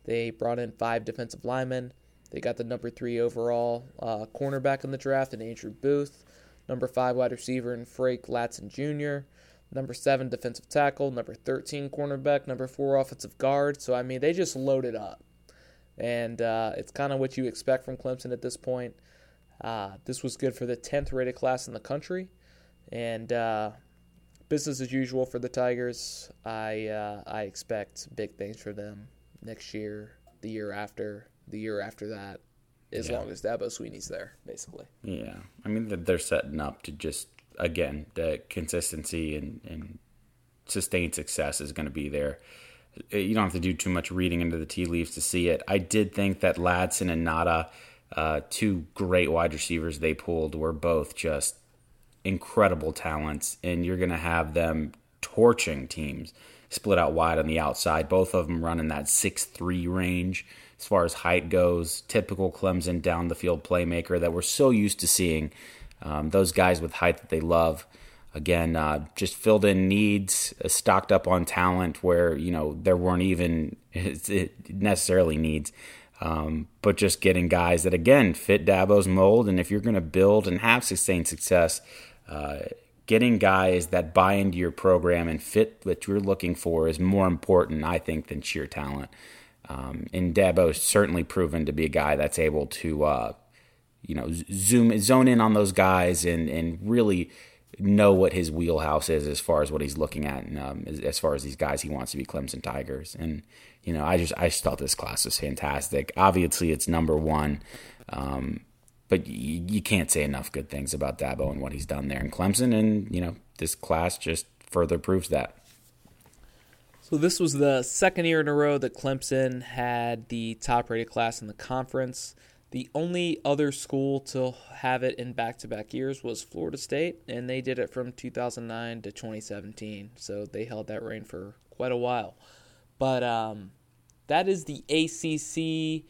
They brought in five defensive linemen. They got the number three overall uh, cornerback in the draft, and Andrew Booth. number five wide receiver in Frake Latson Junior, number seven defensive tackle, number thirteen cornerback, number four offensive guard. So, I mean, they just loaded up. And uh, it's kind of what you expect from Clemson at this point. Uh, this was good for the tenth rated class in the country. And uh, business as usual for the Tigers. I uh, I expect big things for them next year, the year after, the year after that, as yeah. long as Dabo Sweeney's there, basically. Yeah. I mean, they're setting up to just, again, the consistency and, and sustained success is going to be there. You don't have to do too much reading into the tea leaves to see it. I did think that Ladson and Nada, uh, two great wide receivers they pulled, were both just incredible talents, and you're going to have them torching teams split out wide on the outside. Both of them running that six three range as far as height goes. Typical Clemson down-the-field playmaker that we're so used to seeing. Um, those guys with height that they love. Again, uh, just filled in needs, uh, stocked up on talent where, you know, there weren't even it, it necessarily needs, um, but just getting guys that, again, fit Dabo's mold. And if you're going to build and have sustained success, uh, getting guys that buy into your program and fit what you're looking for is more important, I think, than sheer talent. Um, and Dabo's certainly proven to be a guy that's able to, uh, you know, zoom zone in on those guys and, and really know what his wheelhouse is as far as what he's looking at and um, as, as far as these guys he wants to be Clemson Tigers. And, you know, I just I just thought this class was fantastic. Obviously, it's number one, um, but you, you can't say enough good things about Dabo and what he's done there in Clemson. And, you know, this class just further proves that. So this was the second year in a row that Clemson had the top-rated class in the conference. The only other school to have it in back-to-back years was Florida State, and they did it from two thousand nine to twenty seventeen, so they held that reign for quite a while. But um, that is the A C C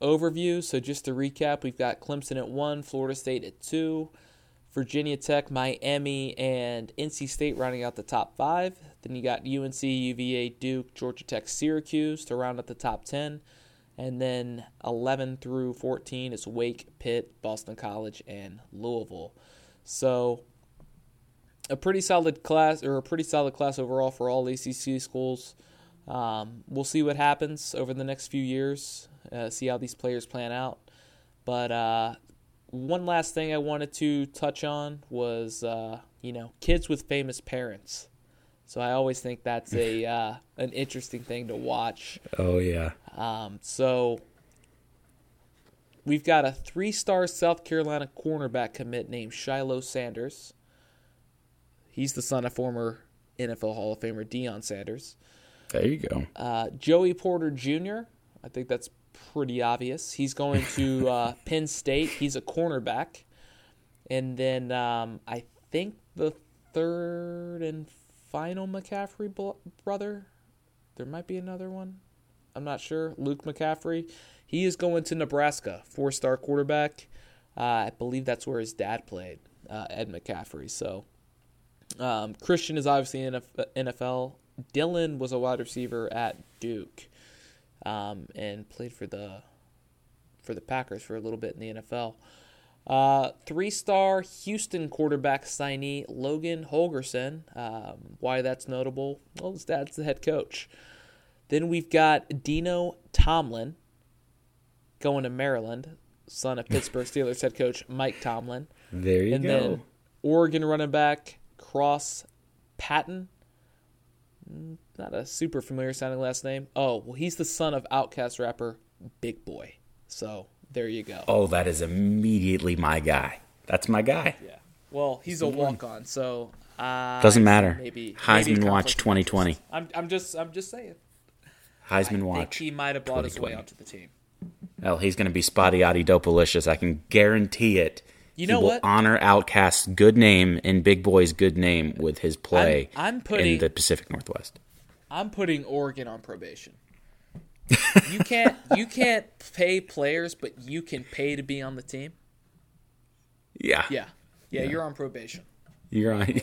overview. So just to recap, we've got Clemson at one, Florida State at two, Virginia Tech, Miami, and N C State rounding out the top five. Then you got U N C, U V A, Duke, Georgia Tech, Syracuse to round out the top ten. And then eleven through fourteen is Wake, Pitt, Boston College, and Louisville. So a pretty solid class, or a pretty solid class overall for all A C C schools. Um, we'll see what happens over the next few years, uh, see how these players plan out. But uh, one last thing I wanted to touch on was, uh, you know, kids with famous parents. So I always think that's a uh, an interesting thing to watch. Oh, yeah. Um, so we've got a three-star South Carolina cornerback commit named Shiloh Sanders. He's the son of former N F L Hall of Famer Deion Sanders. There you go. Uh, Joey Porter Junior, I think that's pretty obvious. He's going to uh, Penn State. He's a cornerback. And then um, I think the third and fourth. Final McCaffrey bl- brother. There might be another one. I'm not sure. Luke McCaffrey. He is going to Nebraska, four-star quarterback. Uh, I believe that's where his dad played, uh, Ed McCaffrey. So um, Christian is obviously in N F L. Dylan was a wide receiver at Duke um, and played for the for the Packers for a little bit in the N F L. Uh, three-star Houston quarterback signee Logan Holgorsen. Um, why that's notable? Well, his dad's the head coach. Then we've got Dino Tomlin going to Maryland, son of Pittsburgh Steelers head coach Mike Tomlin. There you and go. And then Oregon running back Cross Patton. Not a super familiar sounding last name. Oh, well, he's the son of Outcast rapper Big Boy. So... there you go. Oh, that is immediately my guy. That's my guy. Yeah. Well, he's a walk-on, so uh, doesn't matter. Maybe Heisman Watch twenty twenty. I'm, I'm just, I'm just saying. Heisman I Watch. Think he might have bought his way onto the team. Well, he's going to be Spotty Oddy Dopalicious. I can guarantee it. You know he will what? Honor Outcast's good name and Big Boy's good name with his play I'm, I'm putting, in the Pacific Northwest. I'm putting Oregon on probation. you can't you can't pay players, but you can pay to be on the team. Yeah, yeah, yeah. yeah. You're on probation. You're on.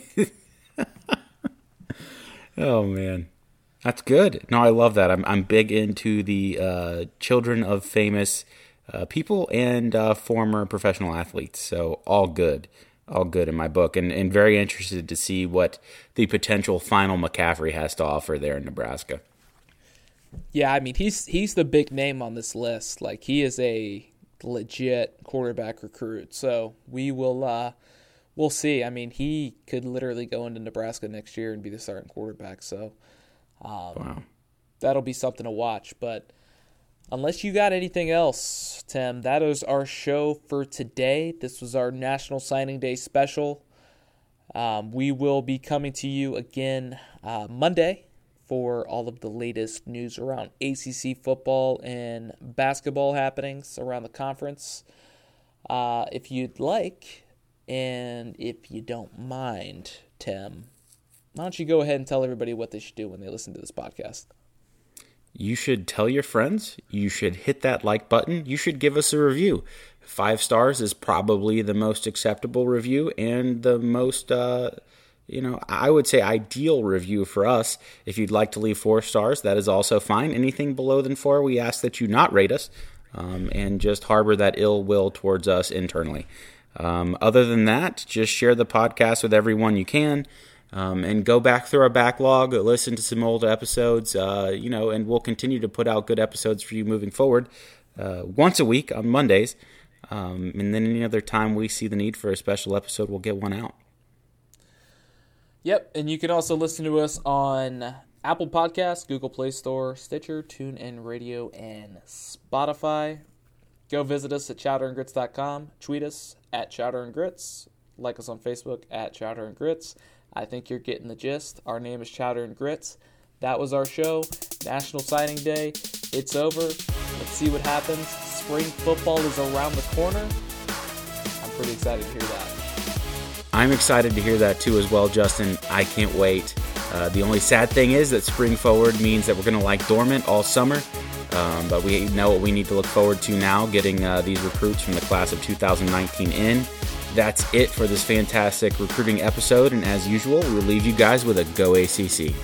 Oh man, that's good. No, I love that. I'm I'm big into the uh, children of famous uh, people and uh, former professional athletes. So all good. all good in my book, and, and very interested to see what the potential final McCaffrey has to offer there in Nebraska. Yeah, I mean, he's he's the big name on this list. Like, he is a legit quarterback recruit. So we will uh, we'll see. I mean, he could literally go into Nebraska next year and be the starting quarterback. So um, wow. That'll be something to watch. But unless you got anything else, Tim, that is our show for today. This was our National Signing Day special. Um, we will be coming to you again uh, Monday for all of the latest news around A C C football and basketball happenings around the conference. Uh, if you'd like, and if you don't mind, Tim, why don't you go ahead and tell everybody what they should do when they listen to this podcast? You should tell your friends. You should hit that like button. You should give us a review. Five stars is probably the most acceptable review and the most, uh, you know, I would say ideal review for us. If you'd like to leave four stars, that is also fine. Anything below than four, we ask that you not rate us um, and just harbor that ill will towards us internally. Um, other than that, just share the podcast with everyone you can. Um, and go back through our backlog, listen to some old episodes, uh, you know, and we'll continue to put out good episodes for you moving forward uh, once a week on Mondays. Um, and then any other time we see the need for a special episode, we'll get one out. Yep, and you can also listen to us on Apple Podcasts, Google Play Store, Stitcher, TuneIn Radio, and Spotify. Go visit us at chowder and grits dot com. Tweet us at chowder and grits. Like us on Facebook at chowder and grits. I think you're getting the gist. Our name is Chowder and Grits. That was our show. National Signing Day. It's over. Let's see what happens. Spring football is around the corner. I'm pretty excited to hear that. I'm excited to hear that too as well, Justin. I can't wait. Uh, the only sad thing is that spring forward means that we're going to lie dormant all summer. Um, but we know what we need to look forward to now, getting uh, these recruits from the class of two thousand nineteen in. That's it for this fantastic recruiting episode, and as usual, we'll leave you guys with a Go A C C.